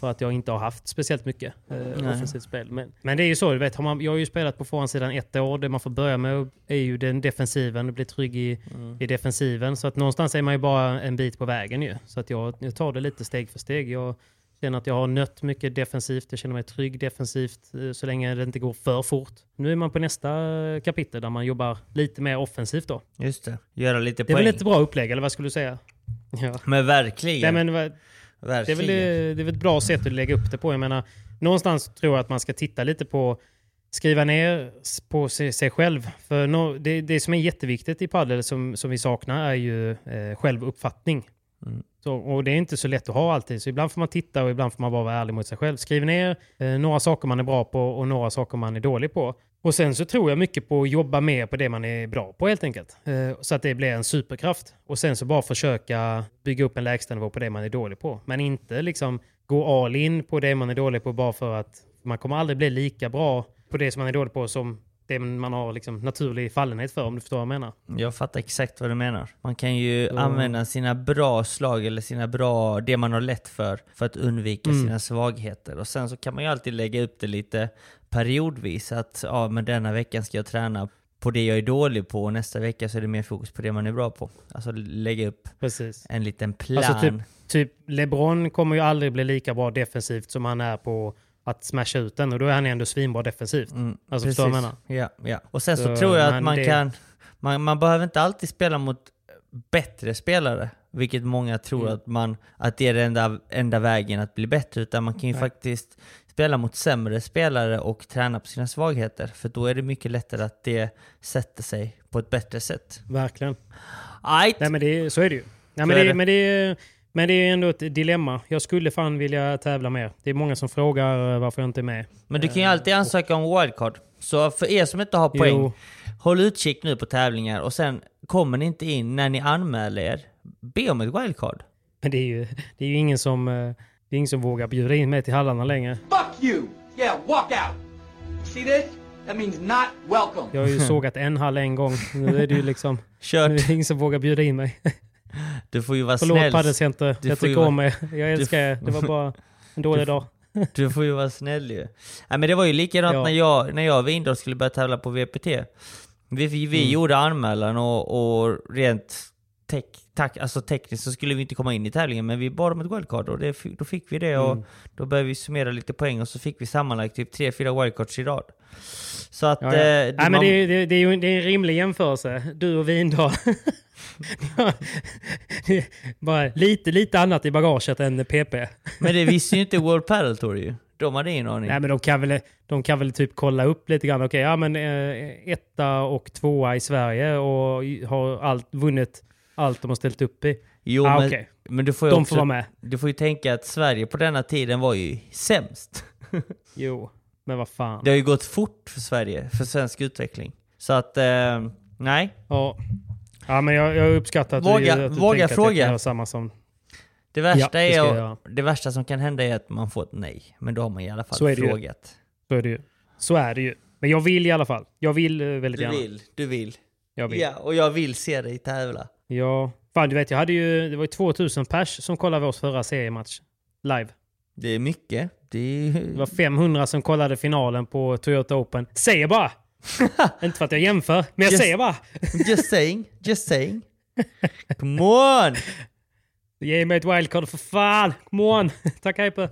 för att jag inte har haft speciellt mycket offensivt spel. Men det är ju så, du vet, jag har ju spelat på förhandssidan 1 år. Det man får börja med är ju den defensiven, och blir trygg i defensiven. Så att någonstans är man ju bara en bit på vägen ju. Så att jag tar det lite steg för steg. Jag känner att jag har nött mycket defensivt. Jag känner mig trygg defensivt så länge det inte går för fort. Nu är man på nästa kapitel där man jobbar lite mer offensivt då. Just det, göra lite poäng. Det är väl ett bra upplägg, eller vad skulle du säga? Ja. Men verkligen. Nej, men verkligen. Det är väl ett bra sätt att lägga upp det på. Jag menar, någonstans tror jag att man ska titta lite på, skriva ner på sig själv. För det som är jätteviktigt i paddel som vi saknar är ju självuppfattning. Så, och det är inte så lätt att ha alltid. Så ibland får man titta, och ibland får man bara vara ärlig mot sig själv. Skriv ner några saker man är bra på och några saker man är dålig på. Och sen så tror jag mycket på att jobba mer på det man är bra på helt enkelt. Så att det blir en superkraft. Och sen så bara försöka bygga upp en lägstanivå på det man är dålig på. Men inte liksom gå all in på det man är dålig på, bara för att man kommer aldrig bli lika bra på det som man är dålig på som det man har liksom naturlig fallenhet för, om du förstår vad jag menar. Jag fattar exakt vad du menar. Man kan ju använda sina bra slag, eller sina bra, det man har lätt för att undvika sina svagheter. Och sen så kan man ju alltid lägga upp det lite periodvis, att men denna veckan ska jag träna på det jag är dålig på, och nästa vecka så är det mer fokus på det man är bra på. Alltså lägga upp en liten plan. Alltså typ Lebrón kommer ju aldrig bli lika bra defensivt som han är på att smasha ut den, och då är han ändå svinbra defensivt. Alltså förstår jag menar. Ja. Och sen så tror jag att man behöver inte alltid spela mot bättre spelare, vilket många tror att det är den enda vägen att bli bättre, utan man kan ju faktiskt spela mot sämre spelare och träna på sina svagheter, för då är det mycket lättare att det sätter sig på ett bättre sätt. Verkligen. Right. Nej, men så är det ju. Nej, men det är ändå ett dilemma. Jag skulle fan vilja tävla mer. Det är många som frågar varför jag inte är med. Men du kan ju alltid ansöka om wildcard. Så för er som inte har poäng, håll utkik nu på tävlingar, och sen kommer ni inte in när ni anmäler er, be om ett wildcard. Men det är ju ingen som vågar bjuda in mig till hallarna längre. Fuck you! Yeah, walk out! See this? That means not welcome. Jag har ju sågat en hall en gång. Nu är det ju liksom... Kört. Nu är det ingen som vågar bjuda in mig. Du får ju vara snäll. Förlåt, paddelcenter. Jag tycker om mig. Jag älskar er. Det var bara en dålig dag. Du får ju vara snäll ju. Nej, men det var ju likadant när jag och Vindahl skulle börja tävla på VPT. Vi gjorde anmälan och rent... alltså tekniskt så skulle vi inte komma in i tävlingen, men vi bad om ett wildcard, och då fick vi det, och då började vi summera lite poäng, och så fick vi sammanlagt typ 3-4 wildcards i rad. Så att... men det är en rimlig jämförelse. Du och Vindahl. Bara lite annat i bagaget än PP. Men det visste ju inte World Paddle Tour ju. De hade ingen aning. Nej, men de kan väl typ kolla upp lite grann. Okej, ja men 1:a och 2:a i Sverige, och har vunnit allt de har ställt upp i. Jo, men, okay. Men du får ju också, du får ju tänka att Sverige på denna tiden var ju sämst. Jo, Men vad fan. Det har ju gått fort för Sverige, för svensk utveckling. Så att, nej. Ja. Ja, men jag uppskattar att våga fråga. Det var samma som... Det värsta, det värsta som kan hända är att man får ett nej. Men då har man i alla fall så frågat. Så är det ju. Så är det ju. Men jag vill i alla fall. Jag vill väldigt gärna. Du vill. Jag vill. Ja, och jag vill se dig tävla. Ja. Fan, du vet, jag hade ju... Det var ju 2000 pers som kollade vår förra seriematch. Live. Det är mycket. Det var 500 som kollade finalen på Toyota Open. Säger bara! Inte för att jag jämför, men jag säger bara. Just saying. Come on! Ge mig ett wildcard för fan! Come on! Tack Hyper!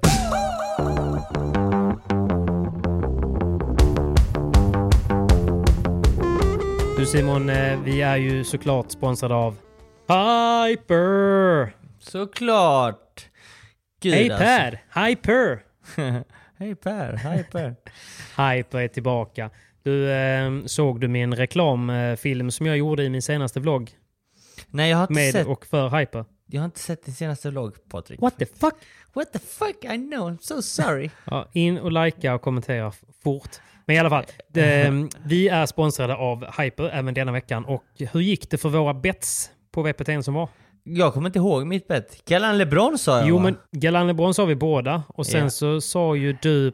Du Simon, vi är ju såklart sponsrade av Hyper! Såklart! Gud, hej Per! Alltså. Hyper! Hej Per! Hyper! Hyper är tillbaka. Du, såg du min reklamfilm som jag gjorde i min senaste vlogg? Nej, jag har inte med sett... och för Hyper. Jag har inte sett din senaste vlogg, Patrik. What the fuck? I know, I'm so sorry. Ja, in och likea och kommentera fort. Men i alla fall, vi är sponsrade av Hyper även denna veckan. Och hur gick det för våra bets på VPT som var? Jag kommer inte ihåg mitt bet. Galán Lebrón sa jag. Jo, men Galán Lebrón sa vi båda. Och sen så sa ju du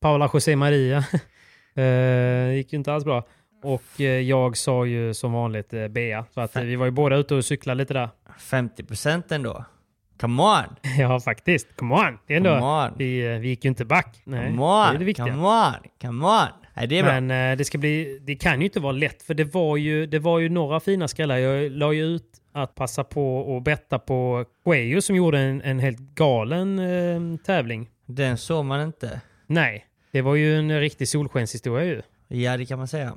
Paula José Maria... gick ju inte alls bra. Och jag sa ju som vanligt Bea. Så att vi var ju båda ute och cyklade lite där. 50% ändå. Come on! Ja, faktiskt. Come on! Det är ändå. Come on. Vi gick ju inte back. Nej, come on. Det är det viktiga. Come on! Nej, det är bra. Men det ska bli... Det kan ju inte vara lätt. För det var ju några fina skrällar. Jag la ju ut att passa på och betta på Quayo som gjorde en helt galen tävling. Den såg man inte. Nej. Det var ju en riktig solskenshistoria ju. Ja, det kan man säga.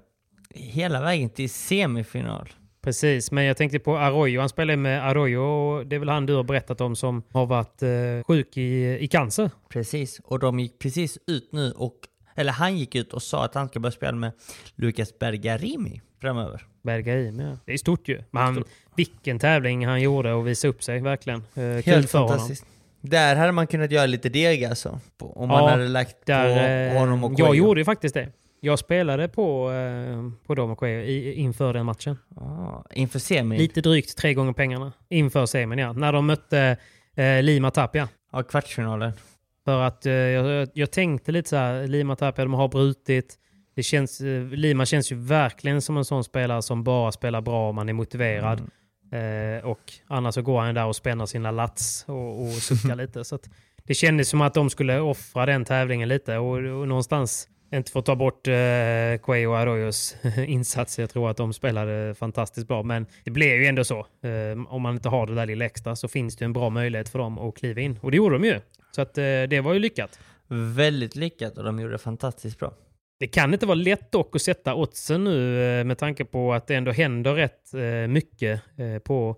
Hela vägen till semifinal. Precis, men jag tänkte på Arroyo. Han spelade med Arroyo och det är väl han du har berättat om som har varit sjuk i cancer. Precis, och de gick precis ut nu eller han gick ut och sa att han ska börja spela med Lucas Bergamini framöver. Bergamini, ja. Det är stort ju. Men vilken tävling han gjorde och visade upp sig, verkligen. Helt fantastiskt. Där hade man kunnat göra lite deg alltså. Om man hade lagt där, på honom och Quayo. Jag gjorde ju faktiskt det. Jag spelade på dem och Quayo inför den matchen. Inför semin? Lite drygt 3 gånger pengarna. Inför semin, ja. När de mötte Lima Tapia. Ja, kvartsfinalen. För att jag tänkte lite så här. Lima Tapia, de har brutit. Det känns, Lima känns ju verkligen som en sån spelare som bara spelar bra om man är motiverad. Mm. Och annars så går han där och spänner sina lats och suckar lite, så att det kändes som att de skulle offra den tävlingen lite och någonstans inte få ta bort Quayo och Arroyos insats. Jag tror att de spelade fantastiskt bra, men det blev ju ändå så, om man inte har det där lilla extra så finns det en bra möjlighet för dem att kliva in, och det gjorde de ju, så att det var ju lyckat, väldigt lyckat, och de gjorde det fantastiskt bra. Det kan inte vara lätt dock att sätta oddsen nu med tanke på att det ändå händer rätt mycket på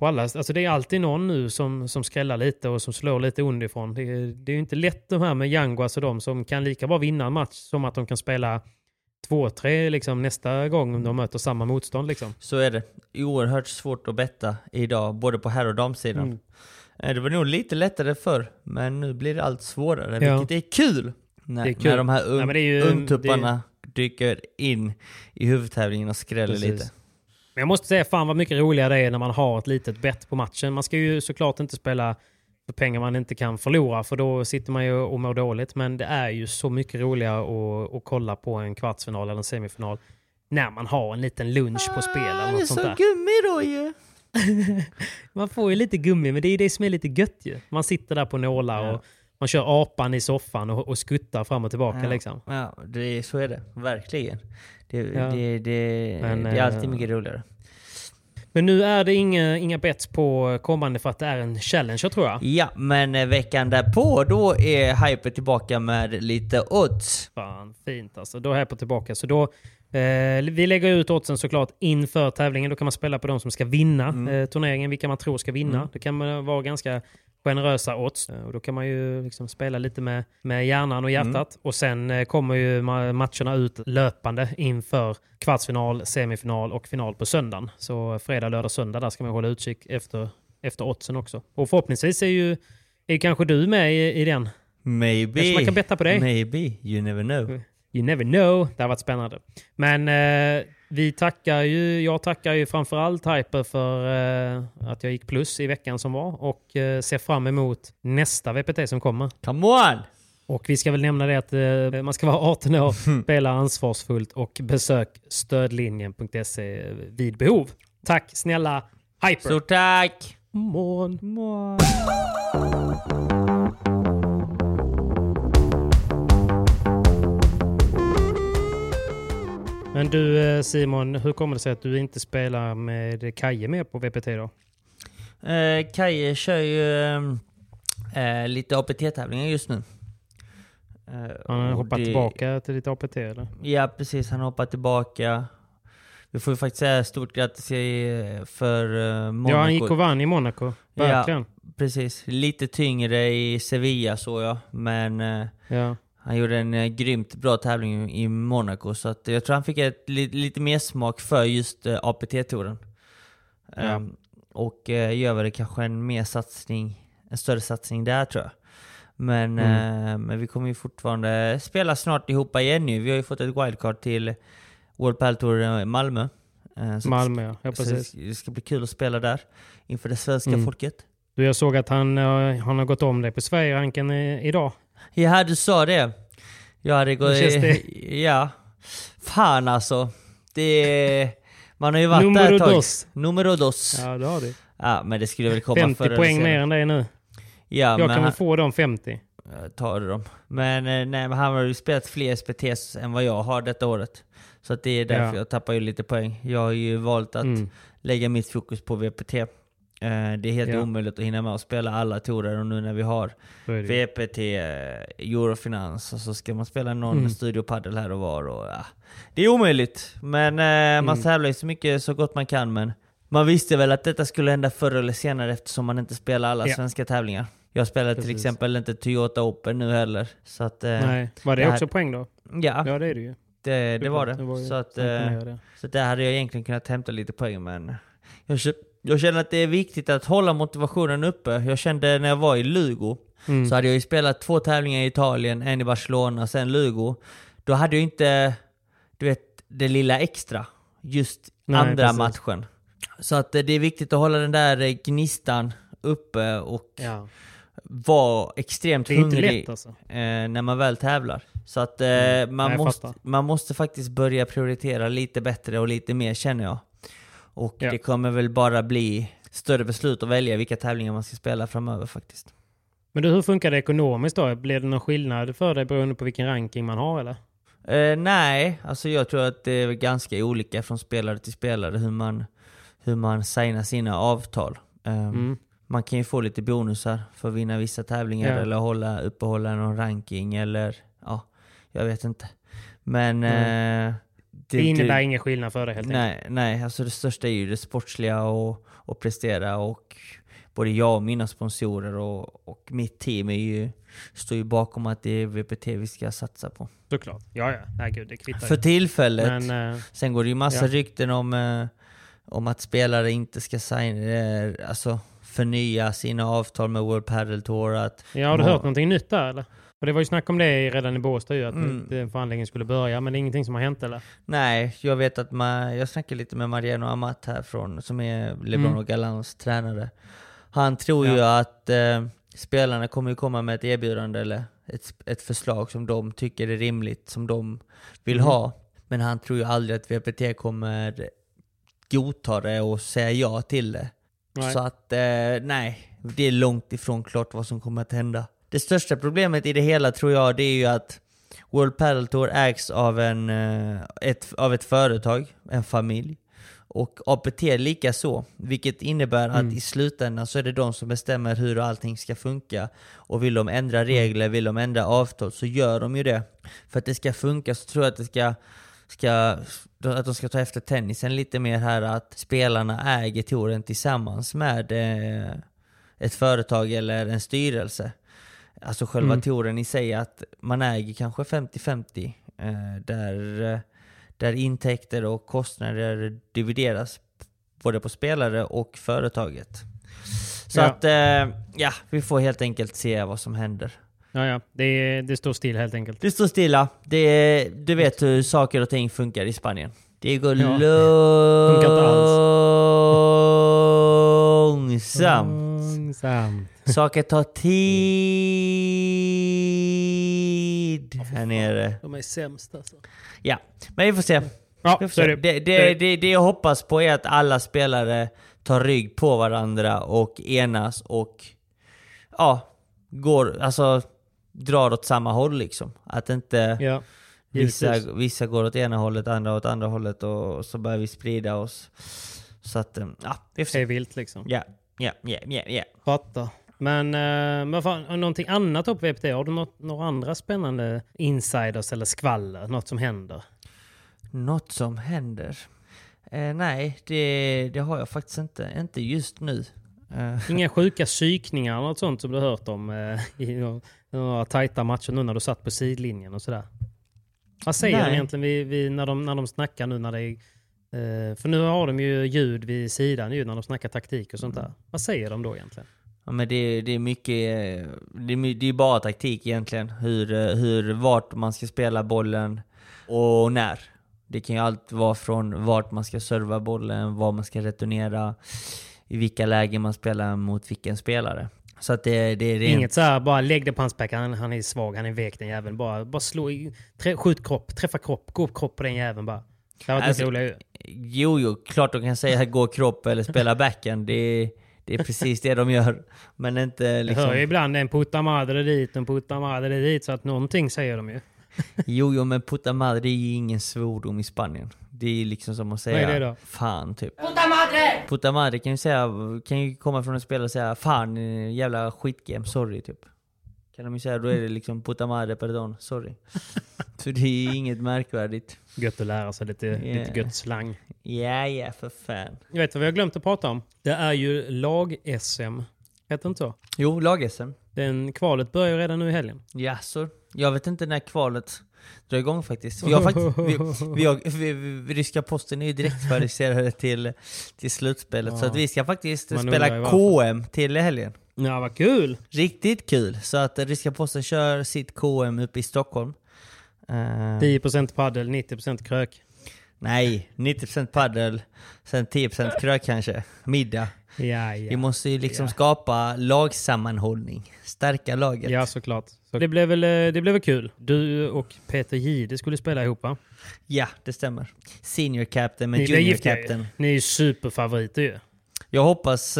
alla. Alltså det är alltid någon nu som skrällar lite och som slår lite underifrån. Det är ju inte lätt de här med Yanguas och de som kan lika bra vinna en match som att de kan spela 2-3 liksom nästa gång om de möter samma motstånd. Liksom. Så är det. Oerhört svårt att betta idag, både på herr- och damsidan. Det var nog lite lättare förr, men nu blir det allt svårare, vilket är kul. När de här ungtupparna dyker in i huvudtävlingen och skräller lite. Men jag måste säga, fan vad mycket roligare det är när man har ett litet bett på matchen. Man ska ju såklart inte spela för pengar man inte kan förlora, för då sitter man ju och mår dåligt. Men det är ju så mycket roligare att kolla på en kvartsfinal eller en semifinal när man har en liten lunch på spel eller något sånt där. Det är så gummi då ju. Man får ju lite gummi, men det är det som är lite gött ju. Man sitter där på nålar och man kör apan i soffan och skuttar fram och tillbaka. Ja, liksom. Ja, så är det. Verkligen. Det är alltid mycket roligare. Men nu är det inga bets på kommande för att det är en challenge, jag tror jag. Ja, men veckan därpå då är Hyper tillbaka med lite odds. Fan, fint alltså. Då är Hyper tillbaka. Så då, vi lägger ut oddsen såklart inför tävlingen. Då kan man spela på de som ska vinna turneringen. Vilka man tror ska vinna. Det kan vara ganska... generösa odds, och då kan man ju liksom spela lite med hjärnan och hjärtat och sen kommer ju matcherna ut löpande inför kvartsfinal, semifinal och final på söndagen, så fredag, lördag, söndag där ska man hålla utkik efter oddsen också, och förhoppningsvis är kanske du med i den. Maybe. Kanske man kan betta på dig. Maybe. You never know. You never know. Det har varit spännande. Men jag tackar ju framförallt Hyper för att jag gick plus i veckan som var. Och ser fram emot nästa VPT som kommer. Come on! Och vi ska väl nämna det att man ska vara 18 år, spela ansvarsfullt och besök stödlinjen.se vid behov. Tack snälla Hyper. Så tack! Morgon. Men du Simon, hur kommer det sig att du inte spelar med Kaje med på VPT då? Kaje kör ju lite APT-tävlingar just nu. Han har hoppat tillbaka till lite APT eller? Ja precis, han har hoppat tillbaka. Vi får ju faktiskt säga stort grattis för Monaco. Ja, han gick och vann i Monaco. Verkligen. Ja, precis. Lite tyngre i Sevilla såg jag. Men han gjorde en grymt bra tävling i Monaco. Så att jag tror han fick lite mer smak för just APT-touren. Ja. Och gör väl kanske en större satsning där tror jag. Men vi kommer ju fortfarande spela snart ihop igen nu. Vi har ju fått ett wildcard till World Paddle Tour Malmö. Malmö, ja precis. Det ska bli kul att spela där inför det svenska folket. Du, jag såg att han har gått om dig på Sverige-ranken idag. Ja, du sa det. Jag hade gått... Ja. Fan alltså. Det... Man har ju varit där ett tag. Numero dos. Ja, det har du. Ja, men det skulle väl komma 50 poäng mer än det nu. Ja, jag kan väl få dem 50. Tar du dem. Men han har ju spelat fler SPTs än vad jag har detta året. Så att det är därför jag tappar ju lite poäng. Jag har ju valt att lägga mitt fokus på VPT. Det är helt omöjligt att hinna med att spela alla tourer. Och nu när vi har VPT, Eurofinans och så ska man spela någon Studio Paddel här och var. Och, det är omöjligt. Men man tävlar ju så mycket så gott man kan. Men man visste väl att detta skulle hända förr eller senare eftersom man inte spelar alla svenska tävlingar. Jag spelade till exempel inte Toyota Open nu heller. Så att, nej. Var det också poäng då? Ja. Ja, det är det ju. Det var det. Så där hade jag egentligen kunnat hämta lite poäng. Men jag känner att det är viktigt att hålla motivationen uppe. Jag kände när jag var i Lugo så hade jag ju spelat 2 tävlingar i Italien. En i Barcelona och sen Lugo. Då hade jag inte det lilla extra. Just matchen. Så att det är viktigt att hålla den där gnistan uppe och vara extremt hungrig lätt, alltså. När man väl tävlar. Så att man måste faktiskt börja prioritera lite bättre och lite mer känner jag. Och det kommer väl bara bli större beslut att välja vilka tävlingar man ska spela framöver faktiskt. Men du, hur funkar det ekonomiskt då? Blir det någon skillnad för dig beroende på vilken ranking man har eller? Nej, alltså jag tror att det är ganska olika från spelare till spelare hur man signar sina avtal. Man kan ju få lite bonusar för att vinna vissa tävlingar eller uppehålla någon ranking eller jag vet inte. Men det innebär ingen skillnad för det helt enkelt. Nej, alltså det största är ju det sportsliga och prestera och både jag och mina sponsorer och mitt team står ju bakom att det är VPT vi ska satsa på. Såklart, ja. Nej, gud, det kvittar. För tillfället. Men, sen går det ju massa rykten om att spelare inte ska förnya sina avtal med World Paddle Tour. Har du hört någonting nytt där eller? Och det var ju snack om det redan i Båstad ju, att förhandlingen skulle börja, men det är ingenting som har hänt eller? Nej, jag vet att jag snackade lite med Mariano Amat härifrån som är Lebrón och Galans tränare. Han tror ju att spelarna kommer ju komma med ett erbjudande eller ett förslag som de tycker är rimligt, som de vill ha. Men han tror ju aldrig att VPT kommer godta det och säga ja till det. Nej. Så att det är långt ifrån klart vad som kommer att hända. Det största problemet i det hela tror jag det är ju att World Paddle Tour ägs av ett företag, en familj. Och APT lika så, vilket innebär att i slutändan så är det de som bestämmer hur allting ska funka. Och vill de ändra regler, vill de ändra avtal så gör de ju det. För att det ska funka så tror jag att det att de ska ta efter tennisen lite mer här, att spelarna äger touren tillsammans med ett företag eller en styrelse. Alltså själva touren i sig, att man äger kanske 50-50 där intäkter och kostnader divideras både på spelare och företaget. Så att vi får helt enkelt se vad som händer. Ja. Det står still helt enkelt. Det står stilla. Du vet hur saker och ting funkar i Spanien. Det går långsamt. Saker tar tid här nere. De är sämst alltså. Ja, men vi får se. Ja, vi får se. Det jag hoppas på är att alla spelare tar rygg på varandra och enas och går, alltså drar åt samma håll liksom. Att inte vissa går åt ena hållet, andra åt andra hållet och så börjar vi sprida oss. Så att, vi får se. Det är vilt liksom. Ja. Fattar. Men fan, någonting annat på VPT? Har du några andra spännande insiders eller skvaller? Något som händer? Något som händer? Nej, det har jag faktiskt inte just nu. Inga sjuka psykningar eller något sånt som du hört om i några tajta matcher nu när du satt på sidlinjen och sådär? Vad säger de egentligen när de snackar nu när det är... För nu har de ju ljud vid sidan ju när de snackar taktik och sånt där. Vad säger de då egentligen? Ja, men det är mycket, det är bara taktik egentligen. Hur vart man ska spela bollen och när. Det kan ju allt vara från vart man ska serva bollen, vad man ska returnera, i vilka lägen man spelar mot vilken spelare. Så att det är rent... Inget så här, bara lägg det på hans back, han är svag, han är vek den jäveln. Bara slå i, skjut kropp, träffa kropp, gå upp kropp på den jäveln bara. Alltså, jo, klart de kan säga att gå kropp eller spela backen. Det är precis det de gör. Men inte liksom... Jag hör ju ibland en putta madre dit, så att någonting säger de ju. jo, men putta madre, det är ju ingen svordom i Spanien. Det är ju liksom som att säga fan typ. Putta madre! Putta madre kan ju komma från en spelare och säga fan, jävla skitgame, sorry typ. Kan de ju säga, då är det liksom puta madre, pardon, sorry. Så det är inget märkvärdigt. Gött att lära sig lite gött slang. Ja, för fan. Jag vet vad jag glömt att prata om. Det är ju lag-SM. Heter inte så? Jo, lag-SM. Kvalet börjar redan nu i helgen. Ja, så. Jag vet inte när kvalet drar igång faktiskt. Vi ryska posten är ju direkt kvalificerade till slutspelet. Ja. Så att vi ska faktiskt spela KM till helgen. Ja, vad kul! Riktigt kul. Så att Ryska Posten kör sitt KM uppe i Stockholm. 10% paddel, 90% krök. Nej, 90% paddel, sen 10% krök kanske. Middag. Ja. Vi måste ju liksom skapa lagsammanhållning. Stärka laget. Ja, såklart. Så. Det blev väl kul. Du och Peter Gide skulle spela ihop, va? Ja, det stämmer. Senior captain med junior captain. Ni är ju superfavoriter ju. Jag hoppas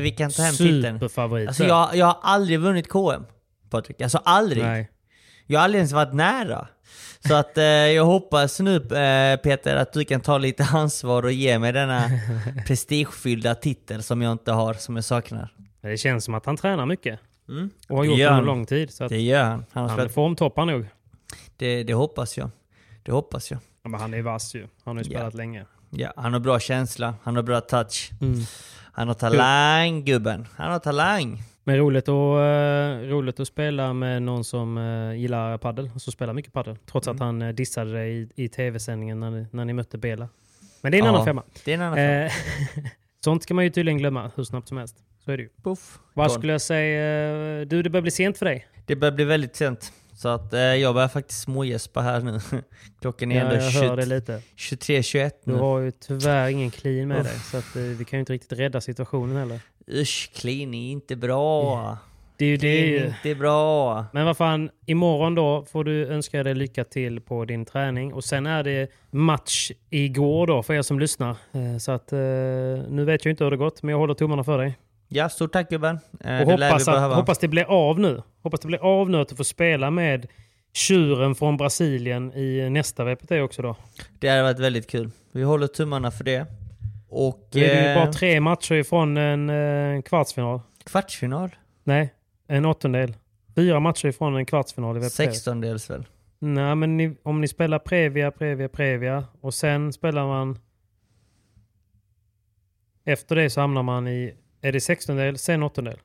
vi kan ta hem titeln. Alltså jag har aldrig vunnit KM, Patrik. Alltså aldrig. Nej. Jag har aldrig ens varit nära. Så att jag hoppas nu, Peter, att du kan ta lite ansvar och ge mig denna prestigefyllda titel som jag inte har, som jag saknar. Det känns som att han tränar mycket. Mm. Och har gjort det under lång tid. Så att det gör han. Han är formtoppar nog. Det hoppas jag. Ja, men han är vass ju. Han har ju spelat länge. Ja, han har bra känsla, han har bra touch. Mm. Han har talang, gubben. Han har talang. Men roligt att spela med någon som gillar paddel och så spelar mycket paddel. Trots att han dissade dig i tv-sändningen när ni mötte Bela. Men det är en annan femma. Det är en annan femma. Sånt ska man ju tydligen glömma hur snabbt som helst. Så är det ju. Puff. Vad skulle jag säga? Du, det börjar bli sent för dig. Det börjar bli väldigt sent. Så att jag börjar faktiskt smågäspa här nu. Klockan är ändå 23:21 nu. Du har ju tyvärr ingen clean med dig. Så att vi kan ju inte riktigt rädda situationen heller. Usch, clean är inte bra. Det är ju det. Inte bra. Men vad fan, imorgon då får du önska dig lycka till på din träning. Och sen är det match igår då för er som lyssnar. Så att nu vet jag inte hur det gått. Men jag håller tummarna för dig. Ja, stort tack gubben. Och hoppas det blir av nu. Hoppas det blir av nu att du får spela med tjuren från Brasilien i nästa VPT också då. Det har varit väldigt kul. Vi håller tummarna för det. Och det är ju bara 3 matcher ifrån en kvartsfinal. Kvartsfinal? Nej, en 8-del. 4 matcher ifrån en kvartsfinal i VPT. 16-dels väl? Nej, men om ni spelar previa och sen spelar man efter det så hamnar man i... Är det 16-del, sen 8-del,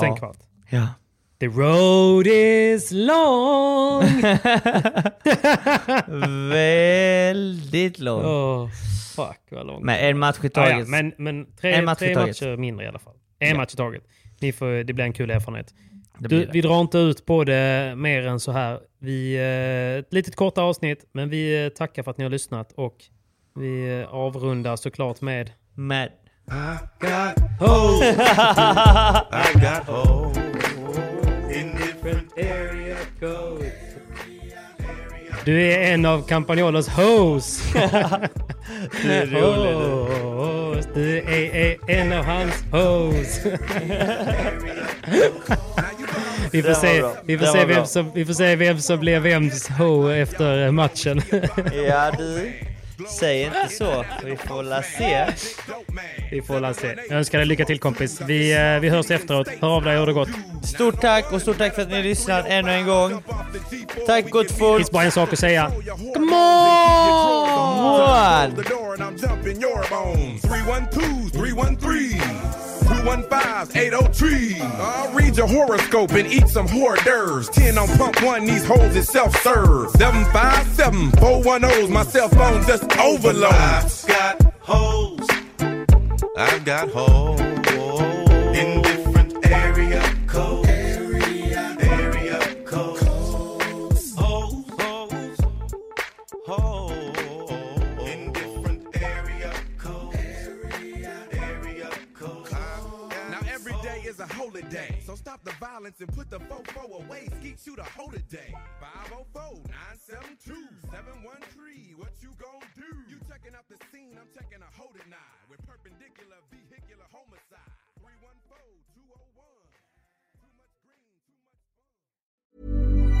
sen kvart? Ja. The road is long! Väldigt lång. Fuck vad lång. Men en match i taget. Ja, men tre matcher mindre i alla fall. En match i taget. Det blir en kul erfarenhet. Vi drar inte ut på det mer än så här. Vi, ett litet korta avsnitt, men vi tackar för att ni har lyssnat och vi avrundar såklart med Mad. I got hoes. I got hoes in different area codes. Du är en av Campagnolos hoes. Du är rolig. Du är en av hans hoes. Vi får se vem som blev vems ho efter matchen. Ja, du. Säg inte så, vi får la se. Jag önskar dig lycka till, kompis. Vi hörs efteråt. Hör av dig, hur det gått. Stort tack för att ni lyssnat ännu en gång. Tack gott folk. Finns bara en sak att säga. Come on! 312-313 215-803. I'll read your horoscope and eat some hors d'oeuvres. 10 on pump one, these hoes is self-serve. 757-410's, my cell phone just overload. I got hoes in different area codes. A holiday, so stop the violence and put the fofo away. Skeet shoot a holiday. 504-972-713. What you gon' do? You checking out the scene? I'm checking a holding eye with perpendicular vehicular homicide. 314-201. Too much green, too much fun.